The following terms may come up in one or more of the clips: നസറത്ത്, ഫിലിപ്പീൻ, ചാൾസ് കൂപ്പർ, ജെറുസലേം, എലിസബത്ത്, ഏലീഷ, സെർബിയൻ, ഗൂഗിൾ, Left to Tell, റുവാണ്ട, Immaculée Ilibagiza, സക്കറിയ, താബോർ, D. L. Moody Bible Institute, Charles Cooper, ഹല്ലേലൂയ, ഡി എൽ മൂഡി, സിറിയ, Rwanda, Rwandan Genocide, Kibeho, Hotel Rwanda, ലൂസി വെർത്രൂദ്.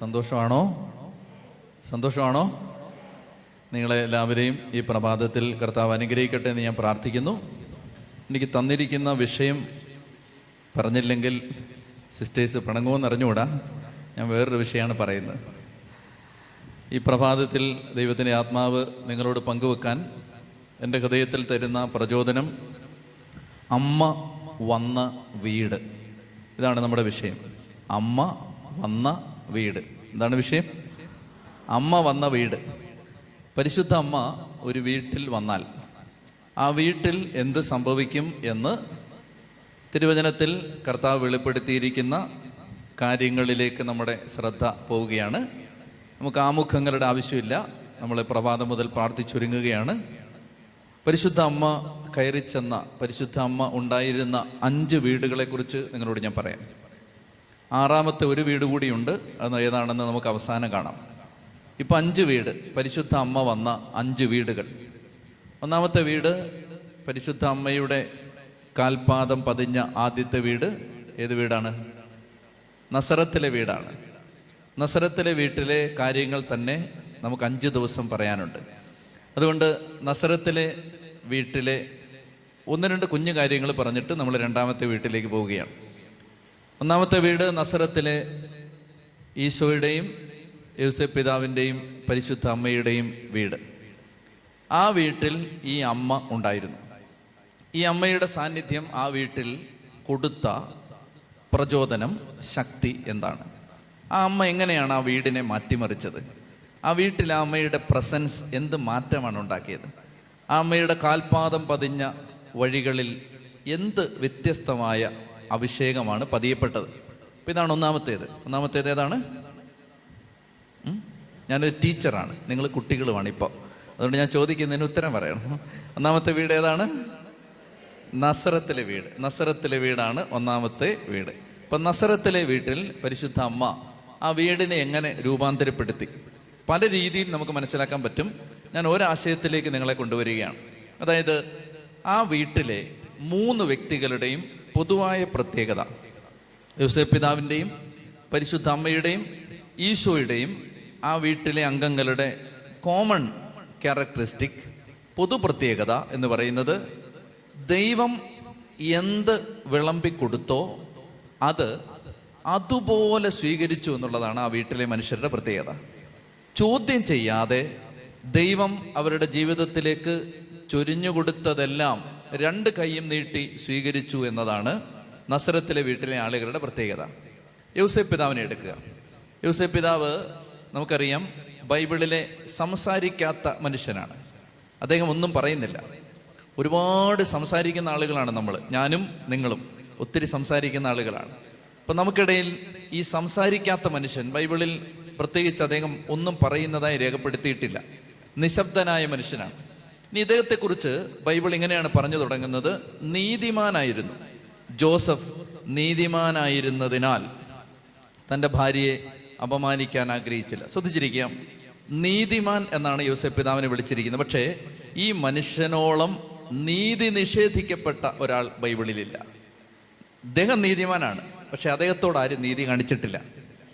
സന്തോഷമാണോ? സന്തോഷമാണോ? നിങ്ങളെല്ലാവരെയും ഈ പ്രഭാതത്തിൽ കർത്താവ് അനുഗ്രഹിക്കട്ടെ എന്ന് ഞാൻ പ്രാർത്ഥിക്കുന്നു. എനിക്ക് തന്നിരിക്കുന്ന വിഷയം പറഞ്ഞില്ലെങ്കിൽ സിസ്റ്റേഴ്സ് പിണങ്ങുമെന്ന് അറിഞ്ഞുകൂടാ. ഞാൻ വേറൊരു വിഷയമാണ് പറയുന്നത്. ഈ പ്രഭാതത്തിൽ ദൈവത്തിൻ്റെ ആത്മാവ് നിങ്ങളോട് പങ്കുവെക്കാൻ എൻ്റെ ഹൃദയത്തിൽ തരുന്ന പ്രചോദനം അമ്മ വന്ന വീട്. ഇതാണ് നമ്മുടെ വിഷയം. അമ്മ വന്ന വീട്. എന്താണ് വിഷയം? അമ്മ വന്ന വീട്. പരിശുദ്ധ അമ്മ ഒരു വീട്ടിൽ വന്നാൽ ആ വീട്ടിൽ എന്ത് സംഭവിക്കും എന്ന് തിരുവചനത്തിൽ കർത്താവ് വെളിപ്പെടുത്തിയിരിക്കുന്ന കാര്യങ്ങളിലേക്ക് നമ്മുടെ ശ്രദ്ധ പോവുകയാണ്. നമുക്ക് ആമുഖങ്ങളുടെ ആവശ്യമില്ല. നമ്മൾ പ്രഭാതം മുതൽ പ്രാർത്ഥിച്ചൊരുങ്ങുകയാണ്. പരിശുദ്ധ അമ്മ കയറിച്ചെന്ന, പരിശുദ്ധ അമ്മ ഉണ്ടായിരുന്ന 5 വീടുകളെക്കുറിച്ച് നിങ്ങളോട് ഞാൻ പറയാം. 6-ാമത്തെ ഒരു വീട് കൂടിയുണ്ട്, അത് ഏതാണെന്ന് നമുക്ക് അവസാനം കാണാം. ഇപ്പം 5 വീട്, പരിശുദ്ധ അമ്മ വന്ന 5 വീടുകൾ. 1-ാമത്തെ വീട് പരിശുദ്ധ അമ്മയുടെ കാൽപാദം പതിഞ്ഞ ആദ്യത്തെ വീട്. ഏത് വീടാണ്? നസറത്തിലെ വീടാണ്. നസറത്തിലെ വീട്ടിലെ കാര്യങ്ങൾ തന്നെ നമുക്ക് 5 ദിവസം പറയാനുണ്ട്. അതുകൊണ്ട് നസറത്തിലെ വീട്ടിലെ 1-2 കുഞ്ഞു കാര്യങ്ങൾ പറഞ്ഞിട്ട് നമ്മൾ 2-ാമത്തെ വീട്ടിലേക്ക് പോവുകയാണ്. 1-ാമത്തെ വീട് നസറത്തിലെ ഈശോയുടെയും യോസേപ്പ് പിതാവിൻ്റെയും പരിശുദ്ധ അമ്മയുടെയും വീട്. ആ വീട്ടിൽ ഈ അമ്മ ഉണ്ടായിരുന്നു. ഈ അമ്മയുടെ സാന്നിധ്യം ആ വീട്ടിൽ കൊടുത്ത പ്രചോദനം, ശക്തി എന്താണ്? ആ അമ്മ എങ്ങനെയാണ് ആ വീടിനെ മാറ്റിമറിച്ചത്? ആ വീട്ടിൽ ആ അമ്മയുടെ പ്രസൻസ് എന്ത് മാറ്റമാണ് ഉണ്ടാക്കിയത്? ആ അമ്മയുടെ കാൽപാദം പതിഞ്ഞ വഴികളിൽ എന്ത് വ്യത്യസ്തമായ അഭിഷേകമാണ് പതിയപ്പെട്ടത്? അപ്പം ഇതാണ് 1-ാമത്തേത്. 1-ാമത്തേത് ഏതാണ്? ഞാനൊരു ടീച്ചറാണ്, നിങ്ങൾ കുട്ടികളുമാണ് ഇപ്പോൾ, അതുകൊണ്ട് ഞാൻ ചോദിക്കുന്നതിന് ഉത്തരം പറയണം. 1-ാമത്തെ വീട് ഏതാണ്? നസറത്തിലെ വീട്. നസറത്തിലെ വീടാണ് 1-ാമത്തെ വീട്. അപ്പം നസറത്തിലെ വീട്ടിൽ പരിശുദ്ധ അമ്മ ആ വീടിനെ എങ്ങനെ രൂപാന്തരപ്പെടുത്തി? പല രീതിയിൽ നമുക്ക് മനസ്സിലാക്കാൻ പറ്റും. ഞാൻ ഒരാശയത്തിലേക്ക് നിങ്ങളെ കൊണ്ടുവരികയാണ്. അതായത് ആ വീട്ടിലെ 3 വ്യക്തികളുടെയും പൊതുവായ പ്രത്യേകത, യോസേപ്പ് പിതാവിൻ്റെയും പരിശുദ്ധ അമ്മയുടെയും ഈശോയുടെയും ആ വീട്ടിലെ അംഗങ്ങളുടെ കോമൺ ക്യാരക്ടറിസ്റ്റിക്, പൊതു പ്രത്യേകത എന്ന് പറയുന്നത് ദൈവം എന്ത് വിളമ്പിക്കൊടുത്തോ അത് അതുപോലെ സ്വീകരിച്ചു എന്നുള്ളതാണ് ആ വീട്ടിലെ മനുഷ്യരുടെ പ്രത്യേകത. ചോദ്യം ചെയ്യാതെ ദൈവം അവരുടെ ജീവിതത്തിലേക്ക് ചൊരിഞ്ഞുകൊടുത്തതെല്ലാം 2 കൈയും നീട്ടി സ്വീകരിച്ചു എന്നതാണ് നസറത്തിലെ വീട്ടിലെ ആളുകളുടെ പ്രത്യേകത. യോസേപ്പ് പിതാവിനെ എടുക്കുക. യോസേപ്പ് പിതാവ് നമുക്കറിയാം ബൈബിളിലെ സംസാരിക്കാത്ത മനുഷ്യനാണ്. അദ്ദേഹം ഒന്നും പറയുന്നില്ല. ഒരുപാട് സംസാരിക്കുന്ന ആളുകളാണ് നമ്മൾ, ഞാനും നിങ്ങളും ഒത്തിരി സംസാരിക്കുന്ന ആളുകളാണ്. അപ്പം നമുക്കിടയിൽ ഈ സംസാരിക്കാത്ത മനുഷ്യൻ, ബൈബിളിൽ പ്രത്യേകിച്ച് അദ്ദേഹം ഒന്നും പറയുന്നതായി രേഖപ്പെടുത്തിയിട്ടില്ല, നിശബ്ദനായ മനുഷ്യനാണ്. ഇനി ഇദ്ദേഹത്തെക്കുറിച്ച് ബൈബിൾ ഇങ്ങനെയാണ് പറഞ്ഞു തുടങ്ങുന്നത്: നീതിമാനായിരുന്നു ജോസഫ്, നീതിമാനായിരുന്നതിനാൽ തൻ്റെ ഭാര്യയെ അപമാനിക്കാൻ ആഗ്രഹിച്ചില്ല. ശ്രദ്ധിച്ചിരിക്കാം, നീതിമാൻ എന്നാണ് യോസേപ്പ് പിതാവിനെ വിളിച്ചിരിക്കുന്നത്. പക്ഷേ ഈ മനുഷ്യനോളം നീതി നിഷേധിക്കപ്പെട്ട ഒരാൾ ബൈബിളിലില്ല. അദ്ദേഹം നീതിമാനാണ്, പക്ഷെ അദ്ദേഹത്തോട് ആരും നീതി കാണിച്ചിട്ടില്ല.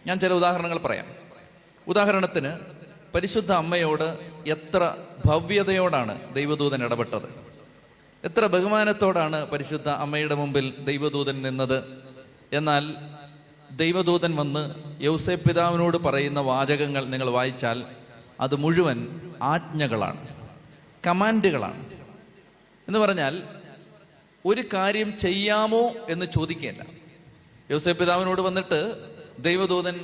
ഞാൻ ചില ഉദാഹരണങ്ങൾ പറയാം. ഉദാഹരണത്തിന് പരിശുദ്ധ അമ്മയോട് എത്ര ഭവ്യതയോടാണ് ദൈവദൂതൻ ഇടപെട്ടത്! എത്ര ബഹുമാനത്തോടാണ് പരിശുദ്ധ അമ്മയുടെ മുമ്പിൽ ദൈവദൂതൻ നിന്നത്! എന്നാൽ ദൈവദൂതൻ വന്ന് യോസേപ്പ് പിതാവിനോട് പറയുന്ന വാചകങ്ങൾ നിങ്ങൾ വായിച്ചാൽ അത് മുഴുവൻ ആജ്ഞകളാണ്, കമാൻഡുകളാണ്. എന്ന് പറഞ്ഞാൽ ഒരു കാര്യം ചെയ്യാമോ എന്ന് ചോദിക്കുകയില്ല. യോസേപ്പ് പിതാവിനോട് വന്നിട്ട് ദൈവദൂതൻ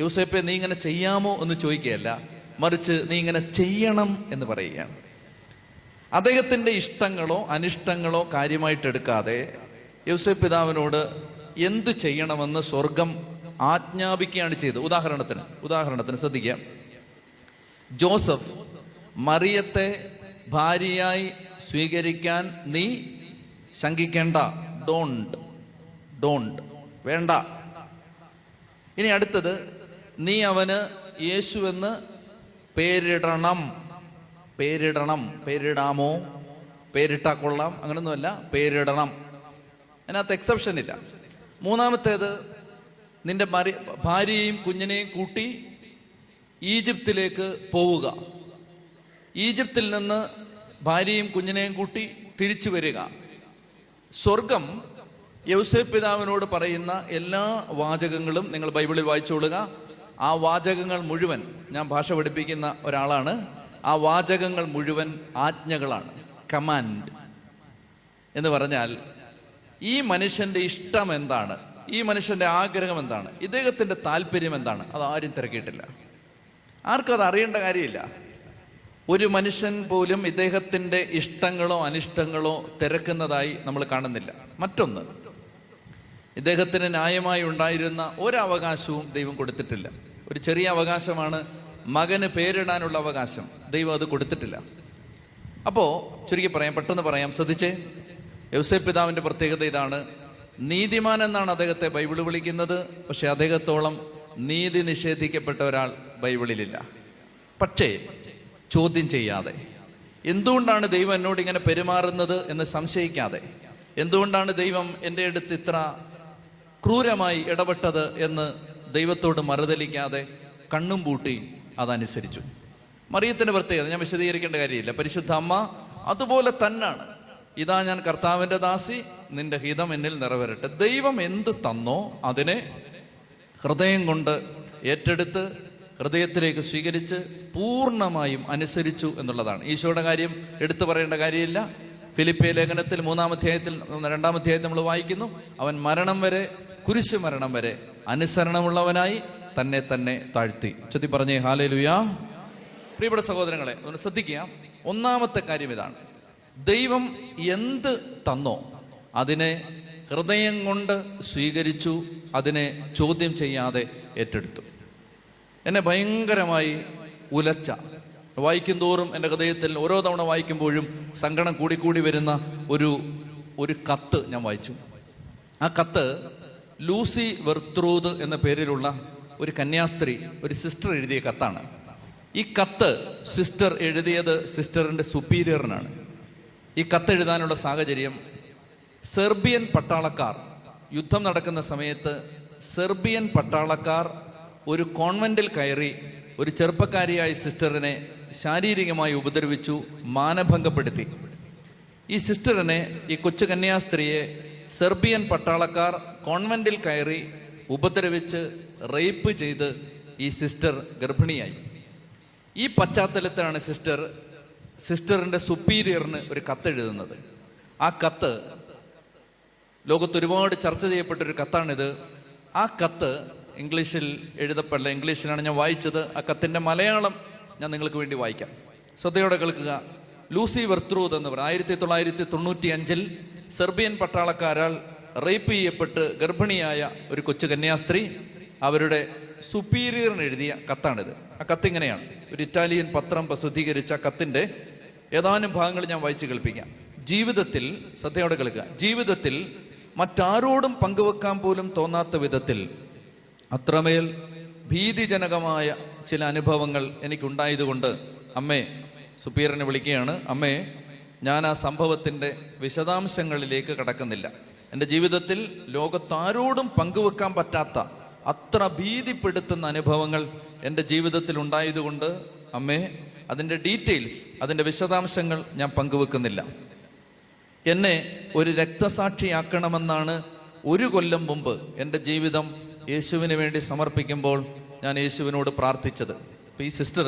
യോസേപ്പെ നീ ഇങ്ങനെ ചെയ്യാമോ എന്ന് ചോദിക്കുകയല്ല, മറിച്ച് നീ ഇങ്ങനെ ചെയ്യണം എന്ന് പറയുകയാണ്. അദ്ദേഹത്തിൻ്റെ ഇഷ്ടങ്ങളോ അനിഷ്ടങ്ങളോ കാര്യമായിട്ടെടുക്കാതെ യോസേപ്പ് പിതാവിനോട് എന്തു ചെയ്യണമെന്ന് സ്വർഗം ആജ്ഞാപിക്കുകയാണ് ചെയ്തത്. ഉദാഹരണത്തിന് ശ്രദ്ധിക്കുക, ജോസഫ്, മറിയത്തെ ഭാര്യയായി സ്വീകരിക്കാൻ നീ ശങ്കിക്കേണ്ട, ഡോണ്ട് വേണ്ട. ഇനി അടുത്തത്, നീ അവന് യേശുവെന്ന് പേരിടണം. പേരിടാമോ? പേരിട്ടാ കൊള്ളാം, അങ്ങനൊന്നുമല്ല, പേരിടണം. അതിനകത്ത് എക്സെപ്ഷൻ ഇല്ല. 3-ാമത്തേത്, നിന്റെ ഭാര്യയെയും കുഞ്ഞിനെയും കൂട്ടി ഈജിപ്തിലേക്ക് പോവുക. ഈജിപ്തിൽ നിന്ന് ഭാര്യയും കുഞ്ഞിനെയും കൂട്ടി തിരിച്ചു വരിക. സ്വർഗം യൗസേപ്പ് പിതാവിനോട് പറയുന്ന എല്ലാ വാചകങ്ങളും നിങ്ങൾ ബൈബിളിൽ വായിച്ചുകൊള്ളുക. ആ വാചകങ്ങൾ മുഴുവൻ, ഞാൻ ഭാഷ പഠിപ്പിക്കുന്ന ഒരാളാണ്, ആ വാചകങ്ങൾ മുഴുവൻ ആജ്ഞകളാണ്, കമാൻഡ് എന്ന് പറഞ്ഞാൽ ഈ മനുഷ്യൻ്റെ ഇഷ്ടം എന്താണ്, ഈ മനുഷ്യൻ്റെ ആഗ്രഹം എന്താണ്, ഇദ്ദേഹത്തിൻ്റെ താല്പര്യം എന്താണ്, അതാരും തിരക്കിയിട്ടില്ല, ആർക്കും അത് അറിയേണ്ട കാര്യമില്ല. ഒരു മനുഷ്യൻ പോലും ഇദ്ദേഹത്തിൻ്റെ ഇഷ്ടങ്ങളോ അനിഷ്ടങ്ങളോ തിരക്കുന്നതായി നമ്മൾ കാണുന്നില്ല. മറ്റൊന്ന്, ഇദ്ദേഹത്തിന് ന്യായമായി ഉണ്ടായിരുന്ന ഒരവകാശവും ദൈവം കൊടുത്തിട്ടില്ല. ഒരു ചെറിയ അവകാശമാണ് മകന് പേരിടാനുള്ള അവകാശം, ദൈവം അത് കൊടുത്തിട്ടില്ല. അപ്പോൾ ചുരുക്കി പറയാം, പെട്ടെന്ന് പറയാം, ശ്രദ്ധിച്ചേ, യൗസേപ്പ് പിതാവിൻ്റെ പ്രത്യേകത ഇതാണ്. നീതിമാൻ എന്നാണ് അദ്ദേഹത്തെ ബൈബിൾ വിളിക്കുന്നത്, പക്ഷെ അദ്ദേഹത്തോളം നീതി നിഷേധിക്കപ്പെട്ട ഒരാൾ ബൈബിളിലില്ല. പക്ഷേ ചോദ്യം ചെയ്യാതെ, എന്തുകൊണ്ടാണ് ദൈവം എന്നോട് ഇങ്ങനെ പെരുമാറുന്നത് എന്ന് സംശയിക്കാതെ, എന്തുകൊണ്ടാണ് ദൈവം എൻ്റെ അടുത്ത് ഇത്ര ക്രൂരമായി ഇടപെട്ടത് എന്ന് ദൈവത്തോട് മറുതലിക്കാതെ കണ്ണും പൂട്ടി അതനുസരിച്ചു. മറിയത്തിൻ്റെ പ്രത്യേകത ഞാൻ വിശദീകരിക്കേണ്ട കാര്യമില്ല. പരിശുദ്ധ അമ്മ അതുപോലെ തന്നാണ്. ഇതാ ഞാൻ കർത്താവിൻ്റെ ദാസി, നിന്റെ ഹിതം എന്നിൽ നിറവേറട്ടെ. ദൈവം എന്ത് തന്നോ അതിനെ ഹൃദയം കൊണ്ട് ഏറ്റെടുത്ത് ഹൃദയത്തിലേക്ക് സ്വീകരിച്ച് പൂർണ്ണമായും അനുസരിച്ചു എന്നുള്ളതാണ്. ഈശോയുടെ കാര്യം എടുത്തു പറയേണ്ട കാര്യമില്ല. ഫിലിപ്പിയ ലേഖനത്തിൽ 2-ാം അധ്യായത്തിൽ നമ്മൾ വായിക്കുന്നു, അവൻ മരണം വരെ, കുരിശ് മരണം വരെ അനുസരണമുള്ളവനായി തന്നെ തന്നെ താഴ്ത്തി. ചൊല്ലി പറഞ്ഞേ ഹല്ലേലൂയ. പ്രിയപ്പെട്ട സഹോദരങ്ങളെ, ഒന്ന് ശ്രദ്ധിക്കുക. ഒന്നാമത്തെ കാര്യം ഇതാണ്, ദൈവം എന്ത് തന്നോ അതിനെ ഹൃദയം കൊണ്ട് സ്വീകരിച്ചു, അതിനെ ചോദ്യം ചെയ്യാതെ ഏറ്റെടുത്തു. എന്നെ ഭയങ്കരമായി ഉലച്ച, വായിക്കും തോറും എൻ്റെ ഹൃദയത്തിൽ ഓരോ തവണ വായിക്കുമ്പോഴും സങ്കടം കൂടിക്കൂടി വരുന്ന ഒരു കത്ത് ഞാൻ വായിച്ചു. ആ കത്ത് ലൂസി വെർത്രൂദ് എന്ന പേരിലുള്ള ഒരു കന്യാസ്ത്രീ, ഒരു സിസ്റ്റർ എഴുതിയ കത്താണ്. ഈ കത്ത് സിസ്റ്റർ എഴുതിയത് സിസ്റ്ററിൻ്റെ സുപ്പീരിയറിനാണ്. ഈ കത്തെഴുതാനുള്ള സാഹചര്യം, സെർബിയൻ പട്ടാളക്കാർ, യുദ്ധം നടക്കുന്ന സമയത്ത് സെർബിയൻ പട്ടാളക്കാർ ഒരു കോൺവെൻറ്റിൽ കയറി ഒരു ചെറുപ്പക്കാരിയായ സിസ്റ്ററിനെ ശാരീരികമായി ഉപദ്രവിച്ചു, മാനഭംഗപ്പെടുത്തി. ഈ സിസ്റ്ററിനെ, ഈ കൊച്ചു കന്യാസ്ത്രീയെ സെർബിയൻ പട്ടാളക്കാർ കോൺവെൻറ്റിൽ കയറി ഉപദ്രവിച്ച് റേപ്പ് ചെയ്ത് ഈ സിസ്റ്റർ ഗർഭിണിയായി. ഈ പശ്ചാത്തലത്തിലാണ് സിസ്റ്ററിൻ്റെ സുപ്പീരിയറിന് ഒരു കത്തെഴുതുന്നത്. ആ കത്ത് ലോകത്ത് ഒരുപാട് ചർച്ച ചെയ്യപ്പെട്ടൊരു കത്താണിത്. ആ കത്ത് ഇംഗ്ലീഷിൽ എഴുതപ്പെടില്ല, ഇംഗ്ലീഷിലാണ് ഞാൻ വായിച്ചത്. ആ കത്തിൻ്റെ മലയാളം ഞാൻ നിങ്ങൾക്ക് വേണ്ടി വായിക്കാം, ശ്രദ്ധയോടെ കേൾക്കുക. ലൂസി വെർത്രൂദ് എന്നവർ 1995-ൽ സെർബിയൻ പട്ടാളക്കാരാൽ റേപ്പ് ചെയ്യപ്പെട്ട് ഗർഭിണിയായ ഒരു കൊച്ചു കന്യാസ്ത്രീ അവരുടെ സുപ്പീരിയറിന് എഴുതിയ കത്താണിത്. ആ കത്തിങ്ങനെയാണ്, ഒരു ഇറ്റാലിയൻ പത്രം പ്രസിദ്ധീകരിച്ച കത്തിൻ്റെ ഏതാനും ഭാഗങ്ങൾ ഞാൻ വായിച്ച് കേൾപ്പിക്കാം. ജീവിതത്തിൽ, ശ്രദ്ധയോടെ കേൾക്കുക, ജീവിതത്തിൽ മറ്റാരോടും പങ്കുവെക്കാൻ പോലും തോന്നാത്ത വിധത്തിൽ അത്രമേൽ ഭീതിജനകമായ ചില അനുഭവങ്ങൾ എനിക്കുണ്ടായതുകൊണ്ട്, അമ്മേ, സുപ്പീറിനെ വിളിക്കുകയാണ്, അമ്മേ, ഞാൻ ആ സംഭവത്തിൻ്റെ വിശദാംശങ്ങളിലേക്ക് കടക്കുന്നില്ല. എൻ്റെ ജീവിതത്തിൽ ലോകത്താരോടും പങ്കുവെക്കാൻ പറ്റാത്ത അത്ര ഭീതിപ്പെടുത്തുന്ന അനുഭവങ്ങൾ എൻ്റെ ജീവിതത്തിൽ ഉണ്ടായതുകൊണ്ട്, അമ്മേ, അതിൻ്റെ ഡീറ്റെയിൽസ്, അതിൻ്റെ വിശദാംശങ്ങൾ ഞാൻ പങ്കുവെക്കുന്നില്ല. എന്നെ ഒരു രക്തസാക്ഷിയാക്കണമെന്നാണ് 1 കൊല്ലം മുമ്പ് എൻ്റെ ജീവിതം യേശുവിന് വേണ്ടി സമർപ്പിക്കുമ്പോൾ ഞാൻ യേശുവിനോട് പ്രാർത്ഥിച്ചത്. അപ്പോൾ ഈ സിസ്റ്റർ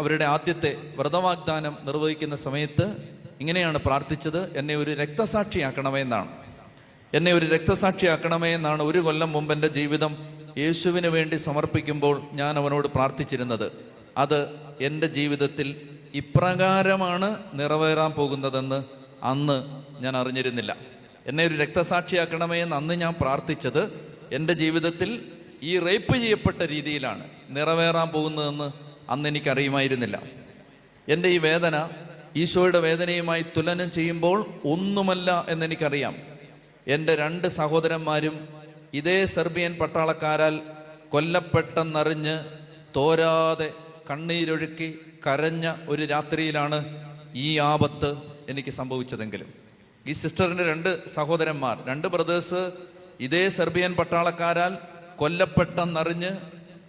അവരുടെ ആദ്യത്തെ വ്രതവാഗ്ദാനം നിർവഹിക്കുന്ന സമയത്ത് ഇങ്ങനെയാണ് പ്രാർത്ഥിച്ചത്, എന്നെ ഒരു രക്തസാക്ഷിയാക്കണമെന്നാണ് 1 കൊല്ലം മുമ്പ് എൻ്റെ ജീവിതം യേശുവിന് വേണ്ടി സമർപ്പിക്കുമ്പോൾ ഞാൻ അവനോട് പ്രാർത്ഥിച്ചിരുന്നത്. അത് എൻ്റെ ജീവിതത്തിൽ ഇപ്രകാരമാണ് നിറവേറാൻ പോകുന്നതെന്ന് അന്ന് ഞാൻ അറിഞ്ഞിരുന്നില്ല. എന്നെ ഒരു രക്തസാക്ഷിയാക്കണമേ എന്ന് അന്ന് ഞാൻ പ്രാർത്ഥിച്ചത് എൻ്റെ ജീവിതത്തിൽ ഈ റേപ്പ് ചെയ്യപ്പെട്ട രീതിയിലാണ് നിറവേറാൻ പോകുന്നതെന്ന് അന്ന് എനിക്കറിയുമായിരുന്നില്ല. എൻ്റെ ഈ വേദന ഈശോയുടെ വേദനയുമായി തുലനം ചെയ്യുമ്പോൾ ഒന്നുമല്ല എന്നെനിക്കറിയാം. എൻ്റെ 2 സഹോദരന്മാരും ഇതേ സെർബിയൻ പട്ടാളക്കാരാൽ കൊല്ലപ്പെട്ടെന്നറിഞ്ഞ് തോരാതെ കണ്ണീരൊഴുക്കി കരഞ്ഞ ഒരു രാത്രിയിലാണ് ഈ ആപത്ത് എനിക്ക് സംഭവിച്ചതെങ്കിലും, ഈ സിസ്റ്ററിൻ്റെ 2 സഹോദരന്മാർ, 2 ബ്രദേഴ്സ് ഇതേ സെർബിയൻ പട്ടാളക്കാരാൽ കൊല്ലപ്പെട്ടെന്നറിഞ്ഞ്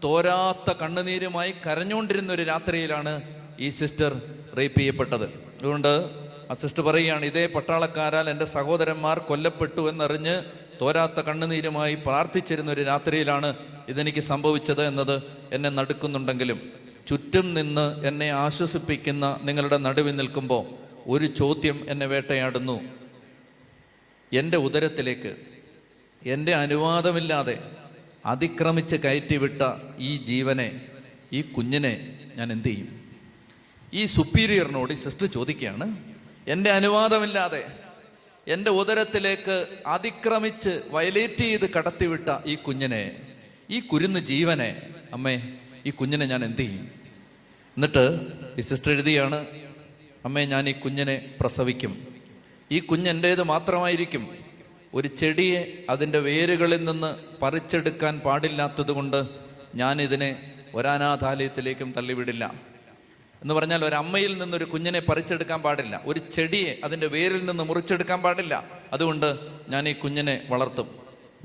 തോരാത്ത കണ്ണുനീരുമായി കരഞ്ഞുകൊണ്ടിരുന്ന ഒരു രാത്രിയിലാണ് ഈ സിസ്റ്റർ റേപ്പ് ചെയ്യപ്പെട്ടത്. അതുകൊണ്ട് ആ സിസ്റ്റർ പറയുകയാണ്, ഇതേ പട്ടാളക്കാരാൽ എൻ്റെ സഹോദരന്മാർ കൊല്ലപ്പെട്ടു എന്നറിഞ്ഞ് തോരാത്ത കണ്ണുനീരുമായി പ്രാർത്ഥിച്ചിരുന്ന ഒരു രാത്രിയിലാണ് ഇതെനിക്ക് സംഭവിച്ചത് എന്നത് എന്നെ നടുക്കുന്നുണ്ടെങ്കിലും ചുറ്റും നിന്ന് എന്നെ ആശ്വസിപ്പിക്കുന്ന നിങ്ങളുടെ നടുവിൽ നിൽക്കുമ്പോൾ ഒരു ചോദ്യം എന്നെ വേട്ടയാടുന്നു. എൻ്റെ ഉദരത്തിലേക്ക് എൻ്റെ അനുവാദമില്ലാതെ അതിക്രമിച്ച് കയറ്റിവിട്ട ഈ ജീവനെ, ഈ കുഞ്ഞിനെ ഞാൻ എന്തു ചെയ്യും? ഈ സുപ്പീരിയറിനോട് ഈ സിസ്റ്റർ ചോദിക്കുകയാണ്, എൻ്റെ അനുവാദമില്ലാതെ എൻ്റെ ഉദരത്തിലേക്ക് അതിക്രമിച്ച് വയലേറ്റ് ചെയ്ത് കടത്തിവിട്ട ഈ കുഞ്ഞിനെ, ഈ കുരുന്ന് ജീവനെ, അമ്മേ ഈ കുഞ്ഞിനെ ഞാൻ എന്തു ചെയ്യും? എന്നിട്ട് ഈ സിസ്റ്റർ എഴുതിയാണ്, അമ്മേ ഞാൻ ഈ കുഞ്ഞിനെ പ്രസവിക്കും. ഈ കുഞ്ഞെൻ്റേത് മാത്രമായിരിക്കും. ഒരു ചെടിയെ അതിൻ്റെ വേരുകളിൽ നിന്ന് പറിച്ചെടുക്കാൻ പാടില്ലാത്തത് കൊണ്ട് ഞാനിതിനെ ഒരനാഥാലയത്തിലേക്കും തള്ളിവിടില്ല. എന്ന് പറഞ്ഞാൽ ഒരമ്മയിൽ നിന്നൊരു കുഞ്ഞിനെ പറിച്ചെടുക്കാൻ പാടില്ല, ഒരു ചെടിയെ അതിൻ്റെ വേരിൽ നിന്ന് മുറിച്ചെടുക്കാൻ പാടില്ല. അതുകൊണ്ട് ഞാൻ ഈ കുഞ്ഞിനെ വളർത്തും.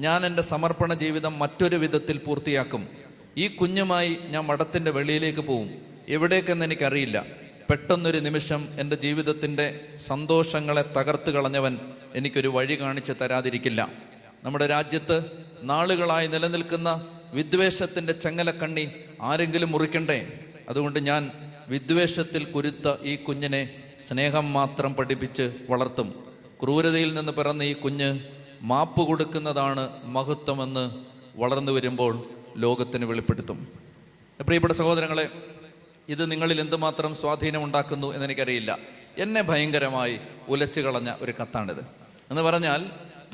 ഞാൻ എൻ്റെ സമർപ്പണ ജീവിതം മറ്റൊരു വിധത്തിൽ പൂർത്തിയാക്കും. ഈ കുഞ്ഞുമായി ഞാൻ മഠത്തിൻ്റെ വെളിയിലേക്ക് പോവും. എവിടേക്കെന്ന് എനിക്കറിയില്ല. പെട്ടെന്നൊരു നിമിഷം എൻ്റെ ജീവിതത്തിൻ്റെ സന്തോഷങ്ങളെ തകർത്ത് കളഞ്ഞവൻ എനിക്കൊരു വഴി കാണിച്ച് തരാതിരിക്കില്ല. നമ്മുടെ രാജ്യത്ത് നാളുകളായി നിലനിൽക്കുന്ന വിദ്വേഷത്തിൻ്റെ ചങ്ങലക്കണ്ണി ആരെങ്കിലും മുറിക്കണ്ടേ? അതുകൊണ്ട് ഞാൻ വിദ്വേഷത്തിൽ കുരുത്ത ഈ കുഞ്ഞിനെ സ്നേഹം മാത്രം പഠിപ്പിച്ച് വളർത്തും. ക്രൂരതയിൽ നിന്ന് പിറന്ന ഈ കുഞ്ഞ് മാപ്പ് കൊടുക്കുന്നതാണ് മഹത്വമെന്ന് വളർന്നു വരുമ്പോൾ ലോകത്തിന് വെളിപ്പെടുത്തും. പ്രിയപ്പെട്ട സഹോദരങ്ങളെ, ഇത് നിങ്ങളിൽ എന്തുമാത്രം സ്വാധീനമുണ്ടാക്കുന്നു എന്നെനിക്കറിയില്ല. എന്നെ ഭയങ്കരമായി ഉലച്ചു കളഞ്ഞ ഒരു കത്താണിത്. എന്ന് പറഞ്ഞാൽ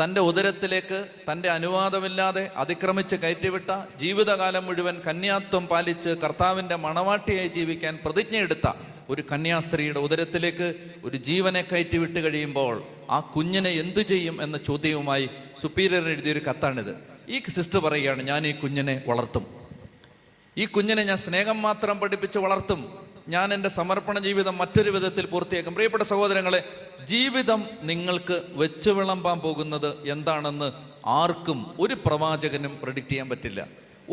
തൻ്റെ ഉദരത്തിലേക്ക് തൻ്റെ അനുവാദമില്ലാതെ അതിക്രമിച്ച് കയറ്റിവിട്ട, ജീവിതകാലം മുഴുവൻ കന്യാത്വം പാലിച്ച് കർത്താവിൻ്റെ മണവാട്ടിയായി ജീവിക്കാൻ പ്രതിജ്ഞയെടുത്ത ഒരു കന്യാസ്ത്രീയുടെ ഉദരത്തിലേക്ക് ഒരു ജീവനെ കയറ്റിവിട്ട് കഴിയുമ്പോൾ ആ കുഞ്ഞിനെ എന്തു ചെയ്യും എന്ന ചോദ്യവുമായി സുപ്പീരിയർ എഴുതിയൊരു കത്താണിത്. ഈ സിസ്റ്റർ പറയുകയാണ്, ഞാൻ ഈ കുഞ്ഞിനെ വളർത്തും. ഈ കുഞ്ഞിനെ ഞാൻ സ്നേഹം മാത്രം പഠിപ്പിച്ച് വളർത്തും. ഞാൻ എൻ്റെ സമർപ്പണ ജീവിതം മറ്റൊരു വിധത്തിൽ പൂർത്തിയാക്കും. പ്രിയപ്പെട്ട സഹോദരങ്ങളെ, ജീവിതം നിങ്ങൾക്ക് വെച്ചു വിളമ്പാൻ പോകുന്നത് എന്താണെന്ന് ആർക്കും ഒരു പ്രവാചകനും പ്രെഡിക്റ്റ് ചെയ്യാൻ പറ്റില്ല.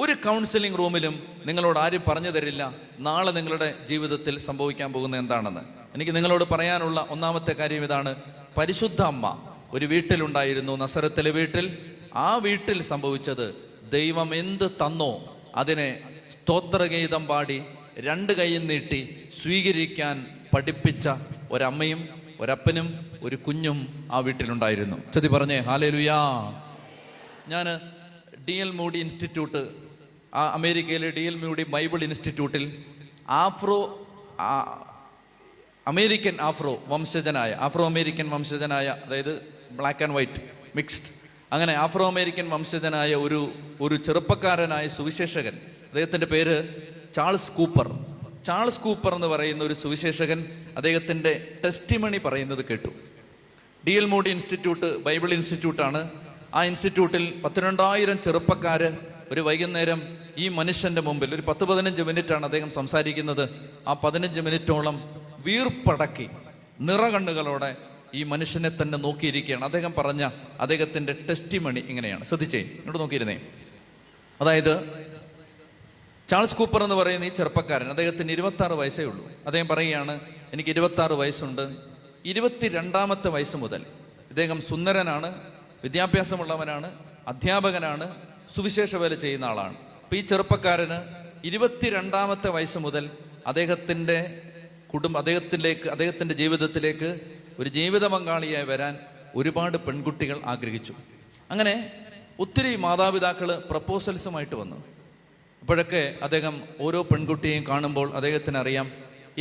ഒരു കൗൺസിലിംഗ് റൂമിലും നിങ്ങളോട് ആരും പറഞ്ഞു തരില്ല നാളെ നിങ്ങളുടെ ജീവിതത്തിൽ സംഭവിക്കാൻ പോകുന്നത് എന്താണെന്ന്. എനിക്ക് നിങ്ങളോട് പറയാനുള്ള ഒന്നാമത്തെ കാര്യം ഇതാണ്. പരിശുദ്ധ അമ്മ ഒരു വീട്ടിലുണ്ടായിരുന്നു, നസറത്തിലെ വീട്ടിൽ. ആ വീട്ടിൽ സംഭവിച്ചത്, ദൈവം എന്ത് തന്നോ അതിനെ സ്തോത്രഗീതം പാടി രണ്ട് കൈയും നീട്ടി സ്വീകരിക്കാൻ പഠിപ്പിച്ച ഒരമ്മയും ഒരപ്പനും ഒരു കുഞ്ഞും ആ വീട്ടിലുണ്ടായിരുന്നു. ചതി പറഞ്ഞേ ഹല്ലേലൂയാ. ഞാൻ ഡി എൽ മൂഡി ഇൻസ്റ്റിറ്റ്യൂട്ട്, ആ അമേരിക്കയിലെ ഡി എൽ മൂഡി ബൈബിൾ ഇൻസ്റ്റിറ്റ്യൂട്ടിൽ ആഫ്രോ അമേരിക്കൻ വംശജനായ, അതായത് ബ്ലാക്ക് ആൻഡ് വൈറ്റ് മിക്സ്ഡ്, അങ്ങനെ ആഫ്രോ അമേരിക്കൻ വംശജനായ ഒരു ചെറുപ്പക്കാരനായ സുവിശേഷകൻ, അദ്ദേഹത്തിൻ്റെ പേര് ചാൾസ് കൂപ്പർ എന്ന് പറയുന്ന ഒരു സുവിശേഷകൻ അദ്ദേഹത്തിൻ്റെ ടെസ്റ്റിമണി പറയുന്നത് കേട്ടു. ഡി എൽ മൂഡി institute Bible ഇൻസ്റ്റിറ്റ്യൂട്ടാണ്. ആ ഇൻസ്റ്റിറ്റ്യൂട്ടിൽ 12,000 ചെറുപ്പക്കാർ ഒരു വൈകുന്നേരം ഈ മനുഷ്യൻ്റെ മുമ്പിൽ ഒരു 10-15 മിനിറ്റാണ് അദ്ദേഹം സംസാരിക്കുന്നത്. ആ 15 മിനിറ്റോളം വീർപ്പടക്കി നിറകണ്ണുകളോടെ ഈ മനുഷ്യനെ തന്നെ നോക്കിയിരിക്കുകയാണ്. അദ്ദേഹം പറഞ്ഞ അദ്ദേഹത്തിൻ്റെ ടെസ്റ്റിമണി ഇങ്ങനെയാണ്, ശ്രദ്ധിച്ചേ, ഇങ്ങോട്ട് നോക്കിയിരുന്നേ. അതായത് ചാൾസ് കൂപ്പർ എന്ന് പറയുന്ന ഈ ചെറുപ്പക്കാരൻ, അദ്ദേഹത്തിന് 26 വയസ്സേ ഉള്ളൂ. അദ്ദേഹം പറയുകയാണ്, എനിക്ക് 26 വയസ്സുണ്ട്. 22ാമത്തെ വയസ്സ് മുതൽ ഇദ്ദേഹം സുന്ദരനാണ്, വിദ്യാഭ്യാസമുള്ളവനാണ്, അധ്യാപകനാണ്, സുവിശേഷ വേല ചെയ്യുന്ന ആളാണ്. അപ്പോൾ ഈ ചെറുപ്പക്കാരന് 22ാമത്തെ വയസ്സ് മുതൽ അദ്ദേഹത്തിൻ്റെ ജീവിതത്തിലേക്ക് ഒരു ജീവിത പങ്കാളിയായി വരാൻ ഒരുപാട് പെൺകുട്ടികൾ ആഗ്രഹിച്ചു. അങ്ങനെ ഒത്തിരി മാതാപിതാക്കൾ പ്രപ്പോസൽസുമായിട്ട് വന്നു. അപ്പോഴൊക്കെ അദ്ദേഹം ഓരോ പെൺകുട്ടിയെയും കാണുമ്പോൾ അദ്ദേഹത്തിന് അറിയാം,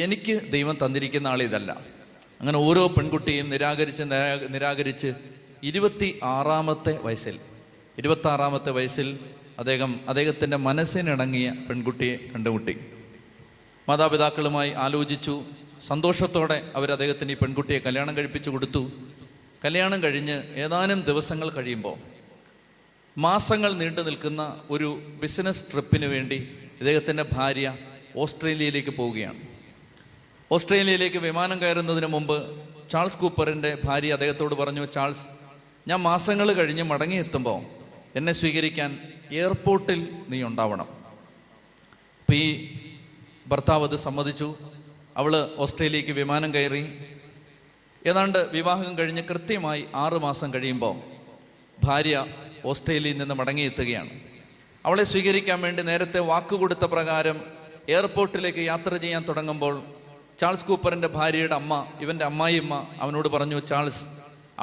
എനിക്ക് ദൈവം തന്നിരിക്കുന്ന ആളിതല്ല. അങ്ങനെ ഓരോ പെൺകുട്ടിയെയും നിരാകരിച്ച് 26ാമത്തെ വയസ്സിൽ അദ്ദേഹത്തിൻ്റെ മനസ്സിനിണങ്ങിയ പെൺകുട്ടിയെ കണ്ടുമുട്ടി. മാതാപിതാക്കളുമായി ആലോചിച്ചു, സന്തോഷത്തോടെ അവരദ്ദേഹത്തിന് ഈ പെൺകുട്ടിയെ കല്യാണം കഴിപ്പിച്ചു കൊടുത്തു. കല്യാണം കഴിഞ്ഞ് ഏതാനും ദിവസങ്ങൾ കഴിയുമ്പോൾ മാസങ്ങൾ നീണ്ടു നിൽക്കുന്ന ഒരു ബിസിനസ് ട്രിപ്പിന് വേണ്ടി ഇദ്ദേഹത്തിൻ്റെ ഭാര്യ ഓസ്ട്രേലിയയിലേക്ക് പോവുകയാണ്. ഓസ്ട്രേലിയയിലേക്ക് വിമാനം കയറുന്നതിന് മുമ്പ് ചാൾസ് കൂപ്പറിൻ്റെ ഭാര്യ അദ്ദേഹത്തോട് പറഞ്ഞു, ചാൾസ്, ഞാൻ മാസങ്ങൾ കഴിഞ്ഞ് മടങ്ങിയെത്തുമ്പോൾ എന്നെ സ്വീകരിക്കാൻ എയർപോർട്ടിൽ നീ ഉണ്ടാവണം. അപ്പോൾ ഈ ഭർത്താവ് അത് സമ്മതിച്ചു. അവൾ ഓസ്ട്രേലിയക്ക് വിമാനം കയറി. ഏതാണ്ട് വിവാഹം കഴിഞ്ഞ് കൃത്യമായി 6 മാസം കഴിയുമ്പോൾ ഭാര്യ ഓസ്ട്രേലിയയിൽ നിന്ന് മടങ്ങിയെത്തുകയാണ്. അവളെ സ്വീകരിക്കാൻ വേണ്ടി നേരത്തെ വാക്കുകൊടുത്ത പ്രകാരം എയർപോർട്ടിലേക്ക് യാത്ര ചെയ്യാൻ തുടങ്ങുമ്പോൾ ചാൾസ് കൂപ്പറിൻ്റെ ഭാര്യയുടെ അമ്മ, ഇവൻ്റെ അമ്മായിയമ്മ, അവനോട് പറഞ്ഞു, ചാൾസ്,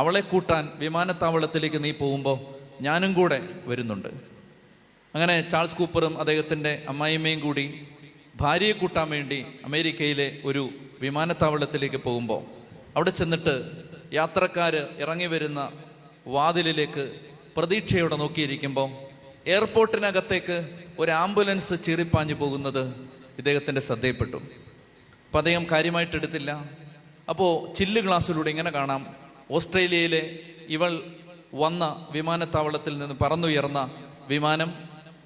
അവളെ കൂട്ടാൻ വിമാനത്താവളത്തിലേക്ക് നീ പോകുമ്പോൾ ഞാനും കൂടെ വരുന്നുണ്ട്. അങ്ങനെ ചാൾസ് കൂപ്പറും അദ്ദേഹത്തിൻ്റെ അമ്മായിയമ്മയും കൂടി ഭാര്യയെ കൂട്ടാൻ വേണ്ടി അമേരിക്കയിലെ ഒരു വിമാനത്താവളത്തിലേക്ക് പോകുമ്പോൾ അവിടെ ചെന്നിട്ട് യാത്രക്കാർ ഇറങ്ങി വരുന്ന വാതിലിലേക്ക് പ്രതീക്ഷയോടെ നോക്കിയിരിക്കുമ്പോൾ എയർപോർട്ടിനകത്തേക്ക് ഒരു ആംബുലൻസ് ചീറിപ്പാഞ്ഞു പോകുന്നത് ഇദ്ദേഹത്തിൻ്റെ ശ്രദ്ധയിൽപ്പെട്ടു. അപ്പം അദ്ദേഹം കാര്യമായിട്ടെടുത്തില്ല. അപ്പോൾ ചില്ല് ഗ്ലാസ്സിലൂടെ ഇങ്ങനെ കാണാം, ഓസ്ട്രേലിയയിലെ ഇവൾ വന്ന വിമാനത്താവളത്തിൽ നിന്ന് പറന്നുയർന്ന വിമാനം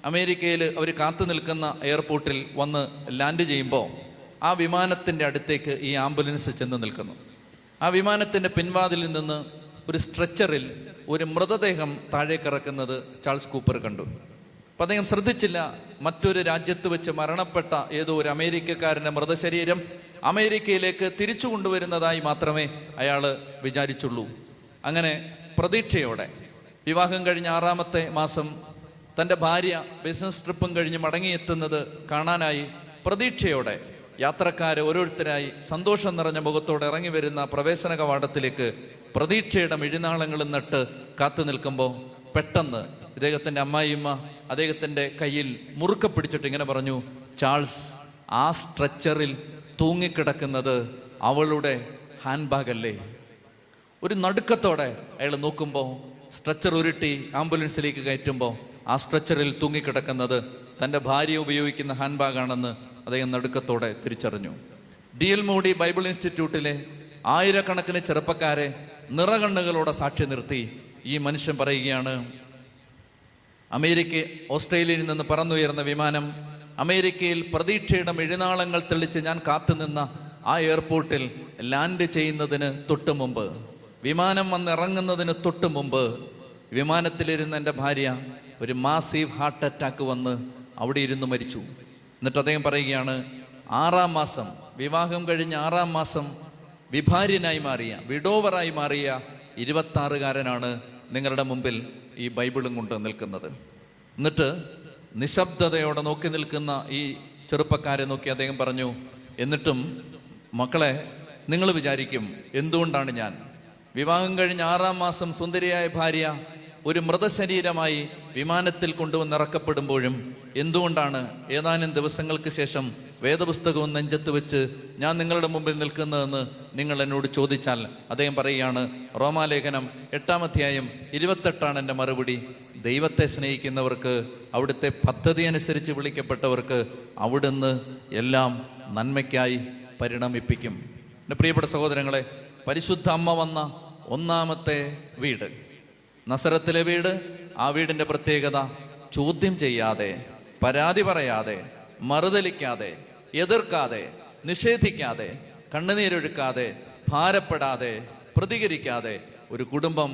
അമേരിക്കയിൽ അവർ കാത്തു നിൽക്കുന്ന എയർപോർട്ടിൽ വന്ന് ലാൻഡ് ചെയ്യുമ്പോൾ ആ വിമാനത്തിൻ്റെ അടുത്തേക്ക് ഈ ആംബുലൻസ് ചെന്ന് നിൽക്കുന്നു. ആ വിമാനത്തിൻ്റെ പിൻവാതിലിൽ നിന്ന് ഒരു സ്ട്രെച്ചറിൽ ഒരു മൃതദേഹം താഴേക്കിറക്കുന്നത് ചാൾസ് കൂപ്പർ കണ്ടു. അപ്പം അദ്ദേഹം ശ്രദ്ധിച്ചില്ല, മറ്റൊരു രാജ്യത്ത് വെച്ച് മരണപ്പെട്ട ഏതോ ഒരു അമേരിക്കക്കാരൻ്റെ മൃതശരീരം അമേരിക്കയിലേക്ക് തിരിച്ചു കൊണ്ടുവരുന്നതായി മാത്രമേ അയാൾ വിചാരിച്ചുള്ളൂ. അങ്ങനെ പ്രതീക്ഷയോടെ വിവാഹം കഴിഞ്ഞ 6-ാമത്തെ മാസം തൻ്റെ ഭാര്യ ബിസിനസ് ട്രിപ്പും കഴിഞ്ഞ് മടങ്ങിയെത്തുന്നത് കാണാനായി പ്രതീക്ഷയോടെ യാത്രക്കാർ ഓരോരുത്തരായി സന്തോഷം നിറഞ്ഞ മുഖത്തോടെ ഇറങ്ങി വരുന്ന പ്രവേശന കവാടത്തിലേക്ക് പ്രതീക്ഷയുടെ മിഴിനാളങ്ങളും നട്ട് കാത്തു നിൽക്കുമ്പോൾ പെട്ടെന്ന് ഇദ്ദേഹത്തിൻ്റെ അമ്മായിമ്മ അദ്ദേഹത്തിൻ്റെ കയ്യിൽ മുറുക്കെ പിടിച്ചിട്ട് ഇങ്ങനെ പറഞ്ഞു, ചാൾസ്, ആ സ്ട്രെച്ചറിൽ തൂങ്ങിക്കിടക്കുന്നത് അവളുടെ ഹാൻഡ് ബാഗല്ലേ. ഒരു നടുക്കത്തോടെ അയാൾ നോക്കുമ്പോൾ സ്ട്രെച്ചർ ഉരുട്ടി ആംബുലൻസിലേക്ക് കയറ്റുമ്പോൾ ആ സ്ട്രെച്ചറിൽ തൂങ്ങിക്കിടക്കുന്നത് തൻ്റെ ഭാര്യ ഉപയോഗിക്കുന്ന ഹാൻഡ് ബാഗാണെന്ന് അദ്ദേഹം നടുക്കത്തോടെ തിരിച്ചറിഞ്ഞു. ഡി. എൽ. മൂഡി ബൈബിൾ ഇൻസ്റ്റിറ്റ്യൂട്ടിലെ ആയിരക്കണക്കിന് ചെറുപ്പക്കാരെ നിറകണ്ണുകളോടെ സാക്ഷി നിർത്തി ഈ മനുഷ്യൻ പറയുകയാണ്, അമേരിക്ക ഓസ്ട്രേലിയയിൽ നിന്ന് പറന്നുയർന്ന വിമാനം അമേരിക്കയിൽ പ്രതീക്ഷയുടെ മിഴിനാളങ്ങൾ തെളിച്ച് ഞാൻ കാത്തുനിന്ന ആ എയർപോർട്ടിൽ ലാൻഡ് ചെയ്യുന്നതിന് തൊട്ട് മുമ്പ്, വിമാനം വന്നിറങ്ങുന്നതിന് തൊട്ട് മുമ്പ് വിമാനത്തിലിരുന്ന എൻ്റെ ഭാര്യ ഒരു മാസീവ് ഹാർട്ട് അറ്റാക്ക് വന്ന് അവിടെ ഇരുന്ന് മരിച്ചു. എന്നിട്ട് അദ്ദേഹം പറയുകയാണ്, 6-ാം മാസം വിവാഹം കഴിഞ്ഞ് 6-ാം മാസം വിഭാര്യനായി മാറിയ വിഡോവറായി മാറിയ 26-കാരനാണ് നിങ്ങളുടെ മുമ്പിൽ ഈ ബൈബിളും കൊണ്ട് നിൽക്കുന്നത്. എന്നിട്ട് നിശബ്ദതയോടെ നോക്കി നിൽക്കുന്ന ഈ ചെറുപ്പക്കാരെ നോക്കി അദ്ദേഹം പറഞ്ഞു, എന്നിട്ടും മക്കളെ, നിങ്ങൾ വിചാരിക്കും എന്തുകൊണ്ടാണ് ഞാൻ വിവാഹം കഴിഞ്ഞ് 6-ാം മാസം സുന്ദരിയായ ഭാര്യ ഒരു മൃതശരീരമായി വിമാനത്തിൽ കൊണ്ടുവന്നിറക്കപ്പെടുമ്പോഴും എന്തുകൊണ്ടാണ് ഏതാനും ദിവസങ്ങൾക്ക് ശേഷം വേദപുസ്തകവും നെഞ്ചത്ത് വെച്ച് ഞാൻ നിങ്ങളുടെ മുമ്പിൽ നിൽക്കുന്നതെന്ന് നിങ്ങൾ എന്നോട് ചോദിച്ചാൽ അദ്ദേഹം പറയുകയാണ്, റോമാലേഖനം 8-ാം അധ്യായം 28 എൻ്റെ മറുപടി. ദൈവത്തെ സ്നേഹിക്കുന്നവർക്ക്, അവിടുത്തെ പദ്ധതി അനുസരിച്ച് വിളിക്കപ്പെട്ടവർക്ക് അവിടുന്ന് എല്ലാം നന്മയ്ക്കായി പരിണമിപ്പിക്കും. എൻ്റെ പ്രിയപ്പെട്ട സഹോദരങ്ങളെ, പരിശുദ്ധ അമ്മ വന്ന 1-ാമത്തെ വീട് നസറത്തിലെ വീട്. ആ വീടിൻ്റെ പ്രത്യേകത, ചോദ്യം ചെയ്യാതെ, പരാതി പറയാതെ, മറുതലിക്കാതെ, എതിർക്കാതെ, നിഷേധിക്കാതെ, കണ്ണുനീരൊഴുക്കാതെ, ഭാരപ്പെടാതെ, പ്രതികരിക്കാതെ ഒരു കുടുംബം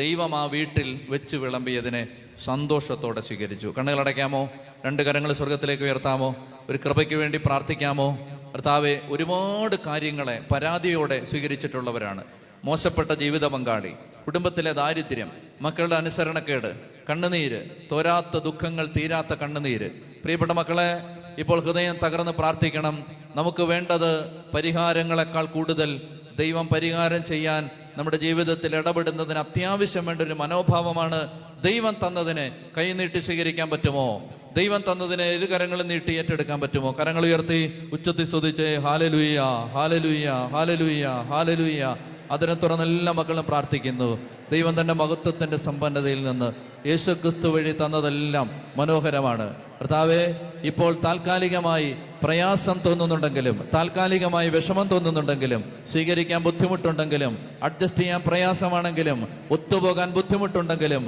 ദൈവം ആ വീട്ടിൽ വെച്ച് വിളമ്പിയതിനെ സന്തോഷത്തോടെ സ്വീകരിച്ചു. കണ്ണുകളടയ്ക്കാമോ? 2 കരങ്ങൾ സ്വർഗത്തിലേക്ക് ഉയർത്താമോ? ഒരു കൃപയ്ക്ക് വേണ്ടി പ്രാർത്ഥിക്കാമോ? കർത്താവെ, ഒരുപാട് കാര്യങ്ങളെ പരാതിയോടെ സ്വീകരിച്ചിട്ടുള്ളവരാണ്. മോശപ്പെട്ട ജീവിത പങ്കാളി, കുടുംബത്തിലെ ദാരിദ്ര്യം, മക്കളുടെ അനുസരണക്കേട്, കണ്ണുനീര്, തോരാത്ത ദുഃഖങ്ങൾ, തീരാത്ത കണ്ണുനീര്. പ്രിയപ്പെട്ട മക്കളെ, ഇപ്പോൾ ഹൃദയം തകർന്ന് പ്രാർത്ഥിക്കണം. നമുക്ക് വേണ്ടത് പരിഹാരങ്ങളെക്കാൾ കൂടുതൽ ദൈവം പരിഹാരം ചെയ്യാൻ നമ്മുടെ ജീവിതത്തിൽ ഇടപെടുന്നതിന് അത്യാവശ്യം വേണ്ട ഒരു മനോഭാവമാണ്. ദൈവം തന്നതിനെ കൈനീട്ടി സ്വീകരിക്കാൻ പറ്റുമോ? ദൈവം തന്നതിനെ 2 കരങ്ങളും നീട്ടി ഏറ്റെടുക്കാൻ പറ്റുമോ? കരങ്ങൾ ഉയർത്തി ഉച്ചത്തിൽ സ്തുതിച്ച് ഹല്ലേലൂയ, ഹല്ലേലൂയ, ഹല്ലേലൂയ, ഹല്ലേലൂയ. അതിനെ തുറന്ന് എല്ലാ മക്കളും പ്രാർത്ഥിക്കുന്നു. ദൈവം തൻ്റെ മഹത്വത്തിൻ്റെ സമ്പന്നതയിൽ നിന്ന് യേശുക്രിസ്തു വഴി തന്നതെല്ലാം മനോഹരമാണ്. കർത്താവേ, ഇപ്പോൾ താൽക്കാലികമായി പ്രയാസം തോന്നുന്നുണ്ടെങ്കിലും, താൽക്കാലികമായി വിഷമം തോന്നുന്നുണ്ടെങ്കിലും, സ്വീകരിക്കാൻ ബുദ്ധിമുട്ടുണ്ടെങ്കിലും, അഡ്ജസ്റ്റ് ചെയ്യാൻ പ്രയാസമാണെങ്കിലും, ഒത്തുപോകാൻ ബുദ്ധിമുട്ടുണ്ടെങ്കിലും,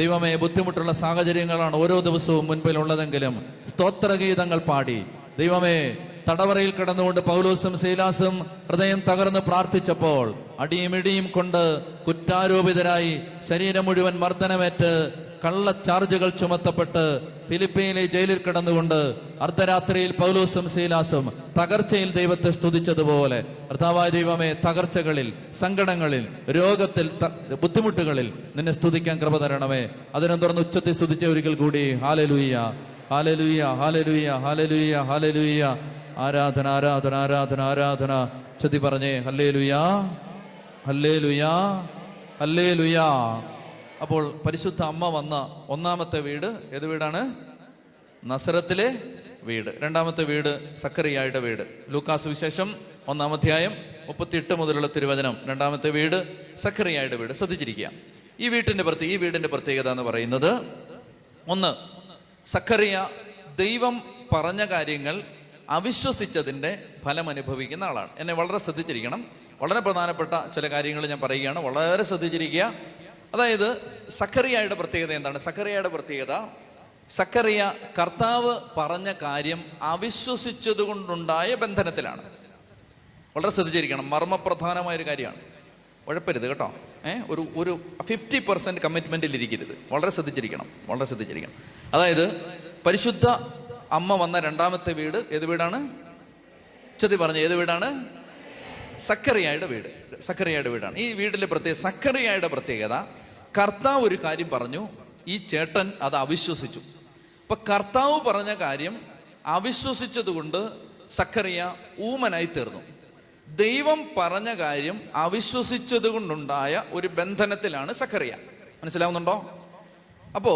ദൈവമേ, ബുദ്ധിമുട്ടുള്ള സാഹചര്യങ്ങളാണ് ഓരോ ദിവസവും മുൻപിലുള്ളതെങ്കിലും സ്തോത്രഗീതങ്ങൾ പാടി, ദൈവമേ, തടവറയിൽ കിടന്നുകൊണ്ട് പൗലോസും ശീലാസും ഹൃദയം തകർന്ന് പ്രാർത്ഥിച്ചപ്പോൾ അടിയും ഇടിയും കൊണ്ട് കുറ്റാരോപിതരായി ശരീരം മുഴുവൻ മർദ്ദനമേറ്റ് കള്ളച്ചാർജുകൾ ചുമത്തപ്പെട്ട് ഫിലിപ്പീനിലെ ജയിലിൽ കിടന്നുകൊണ്ട് അർദ്ധരാത്രിയിൽ പൗലോസും ശീലാസും തകർച്ചയിൽ ദൈവത്തെ സ്തുതിച്ചതുപോലെ കർത്താവായ ദൈവമേ, തകർച്ചകളിൽ, സങ്കടങ്ങളിൽ, രോഗത്തിൽ, ബുദ്ധിമുട്ടുകളിൽ നിന്നെ സ്തുതിക്കാൻ കൃപ തരണമേ. അതിനെ തുടർന്ന് ഉച്ചത്തിൽ സ്തുതിച്ച ഒരിക്കൽ കൂടി ഹല്ലേലൂയ, ഹല്ലേലൂയ, ഹല്ലേലൂയ, ഹല്ലേലൂയ, ഹല്ലേലൂയ. ആരാധന, ആരാധന, ആരാധന, ആരാധന. ചൊല്ലി പറഞ്ഞേ ഹല്ലേലൂയ, ഹല്ലേലൂയ, ഹല്ലേലൂയ. അപ്പോൾ പരിശുദ്ധ അമ്മ വന്ന ഒന്നാമത്തെ വീട് ഏത് വീടാണ്? നസറത്തിലെ വീട്. രണ്ടാമത്തെ വീട് സക്കറിയായുടെ വീട്. ലൂക്കാസ് വിശേഷം 1-ാം അധ്യായം 38 മുതലുള്ള തിരുവചനം. രണ്ടാമത്തെ വീട് സക്കറിയായുടെ വീട്. ശ്രദ്ധിച്ചിരിക്കുക. ഈ വീടിന്റെ പ്രത്യേകത എന്ന് പറയുന്നത്, ഒന്ന്, സക്കറിയ ദൈവം പറഞ്ഞ കാര്യങ്ങൾ അവിശ്വസിച്ചതിൻ്റെ ഫലം അനുഭവിക്കുന്ന ആളാണ്. എന്നെ വളരെ ശ്രദ്ധിച്ചിരിക്കണം. വളരെ പ്രധാനപ്പെട്ട ചില കാര്യങ്ങൾ ഞാൻ പറയുകയാണ്, വളരെ ശ്രദ്ധിച്ചിരിക്കുക. അതായത് സക്കറിയായുടെ പ്രത്യേകത എന്താണ്? സക്കറിയായുടെ പ്രത്യേകത, സക്കറിയ കർത്താവ് പറഞ്ഞ കാര്യം അവിശ്വസിച്ചത് കൊണ്ടുണ്ടായ ബന്ധനത്തിലാണ്. വളരെ ശ്രദ്ധിച്ചിരിക്കണം, മർമ്മപ്രധാനമായൊരു കാര്യമാണ്. ഉഴപ്പരുത് കേട്ടോ. ഒരു 50% കമ്മിറ്റ്മെൻറ്റിൽ ഇരിക്കരുത്. വളരെ ശ്രദ്ധിച്ചിരിക്കണം, വളരെ ശ്രദ്ധിച്ചിരിക്കണം. അതായത് പരിശുദ്ധ അമ്മ വന്ന രണ്ടാമത്തെ വീട് ഏത് വീടാണ്? ചതി പറഞ്ഞു, ഏത് വീടാണ്? സക്കറിയായുടെ വീട്. സക്കറിയായുടെ വീടാണ്. ഈ വീട്ടിലെ പ്രത്യേകത, സക്കറിയായുടെ പ്രത്യേകത, കർത്താവ് ഒരു കാര്യം പറഞ്ഞു, ഈ ചേട്ടൻ അത് അവിശ്വസിച്ചു. അപ്പൊ കർത്താവ് പറഞ്ഞ കാര്യം അവിശ്വസിച്ചത് കൊണ്ട് സക്കറിയ ഊമനായി തീർന്നു. ദൈവം പറഞ്ഞ കാര്യം അവിശ്വസിച്ചത് കൊണ്ടുണ്ടായ ഒരു ബന്ധനത്തിലാണ് സക്കറിയ. മനസ്സിലാവുന്നുണ്ടോ? അപ്പോ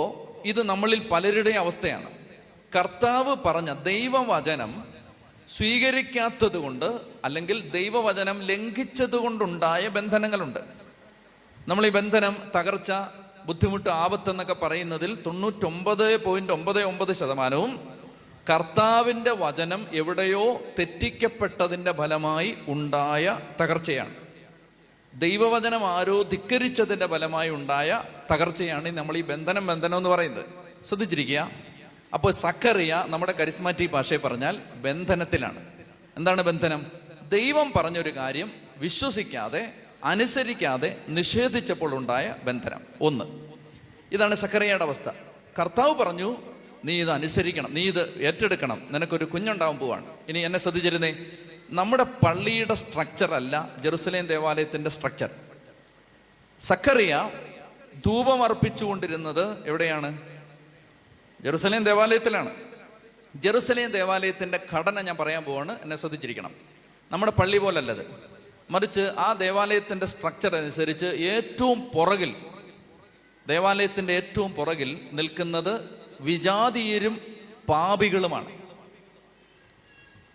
ഇത് നമ്മളിൽ പലരുടെയും അവസ്ഥയാണ്. കർത്താവ് പറഞ്ഞ ദൈവവചനം സ്വീകരിക്കാത്തത് കൊണ്ട്, അല്ലെങ്കിൽ ദൈവവചനം ലംഘിച്ചത് കൊണ്ടുണ്ടായ ബന്ധനങ്ങളുണ്ട്. നമ്മൾ ഈ ബന്ധനം, തകർച്ച, ബുദ്ധിമുട്ട്, ആപത്തെന്നൊക്കെ പറയുന്നതിൽ 99.99% കർത്താവിൻ്റെ വചനം എവിടെയോ തെറ്റിക്കപ്പെട്ടതിൻ്റെ ഫലമായി ഉണ്ടായ തകർച്ചയാണ്. ദൈവവചനം ആരോ ധിക്കരിച്ചതിൻ്റെ ഫലമായി ഉണ്ടായ തകർച്ചയാണ് നമ്മൾ ഈ ബന്ധനം എന്ന് പറയുന്നത്. ശ്രദ്ധിച്ചിരിക്കുക. അപ്പോൾ സക്കറിയ, നമ്മുടെ കരിസ്മാറ്റിക് ഭാഷയിൽ പറഞ്ഞാൽ, ബന്ധനത്തിലാണ്. എന്താണ് ബന്ധനം? ദൈവം പറഞ്ഞൊരു കാര്യം വിശ്വസിക്കാതെ, അനുസരിക്കാതെ, നിഷേധിച്ചപ്പോൾ ഉണ്ടായ ബന്ധനം. ഒന്ന്, ഇതാണ് സക്കറിയയുടെ അവസ്ഥ. കർത്താവ് പറഞ്ഞു, നീ ഇത് അനുസരിക്കണം, നീ ഇത് ഏറ്റെടുക്കണം, നിനക്കൊരു കുഞ്ഞുണ്ടാവാൻ പോവാണ്. ഇനി എന്നെ ശ്രദ്ധിച്ചിരുന്നേ, നമ്മുടെ പള്ളിയുടെ സ്ട്രക്ചർ അല്ല ജെറുസലേം ദേവാലയത്തിൻ്റെ സ്ട്രക്ചർ. സക്കറിയ ധൂപമർപ്പിച്ചുകൊണ്ടിരുന്നത് എവിടെയാണ്? ജെറുസലേം ദേവാലയത്തിലാണ്. ജെറുസലേം ദേവാലയത്തിൻ്റെ ഘടന ഞാൻ പറയാൻ പോവാണ്, എന്നെ ശ്രദ്ധിച്ചിരിക്കണം. നമ്മുടെ പള്ളി പോലല്ലത്. മറിച്ച് ആ ദേവാലയത്തിൻ്റെ സ്ട്രക്ചർ അനുസരിച്ച് ദേവാലയത്തിൻ്റെ ഏറ്റവും പുറകിൽ നിൽക്കുന്നത് വിജാതീയരും പാപികളുമാണ്.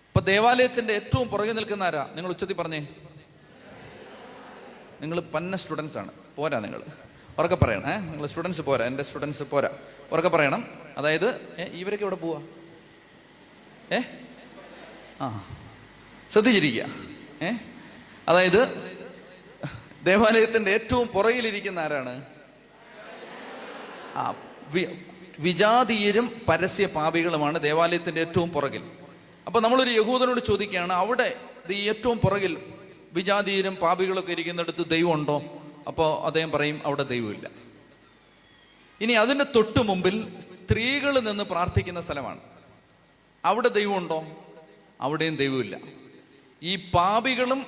ഇപ്പൊ ദേവാലയത്തിൻ്റെ ഏറ്റവും പുറകിൽ നിൽക്കുന്ന ആരാ? നിങ്ങൾ ഉച്ചത്തിൽ പറഞ്ഞേ. നിങ്ങൾ പന്ന സ്റ്റുഡൻസ് ആണ്, പോരാ. നിങ്ങൾ ഉറക്കെ പറയണേ, നിങ്ങൾ സ്റ്റുഡൻസ് പോരാ, എൻ്റെ സ്റ്റുഡൻസ് പോരാ, ഉറക്കെ പറയണം. അതായത് ഇവരൊക്കെ ഇവിടെ പോവാ. ശ്രദ്ധിച്ചിരിക്കുക. അതായത് ദേവാലയത്തിൻ്റെ ഏറ്റവും പുറകിലിരിക്കുന്ന ആരാണ്? വിജാതീയരും പരസ്യ പാപികളുമാണ് ദേവാലയത്തിൻ്റെ ഏറ്റവും പുറകിൽ. അപ്പം നമ്മളൊരു യഹൂദനോട് ചോദിക്കുകയാണ്, അവിടെ ഈ ഏറ്റവും പുറകിൽ വിജാതീയരും പാപികളൊക്കെ ഇരിക്കുന്നിടത്ത് ദൈവമുണ്ടോ? അപ്പോൾ അദ്ദേഹം പറയും, അവിടെ ദൈവമില്ല. ഇനി അതിൻ്റെ തൊട്ട് മുമ്പിൽ സ്ത്രീകൾ നിന്ന് പ്രാർത്ഥിക്കുന്ന സ്ഥലമാണ്, അവിടെ ദൈവമുണ്ടോ? അവിടെയും ദൈവമില്ല. ഈ പാപികളും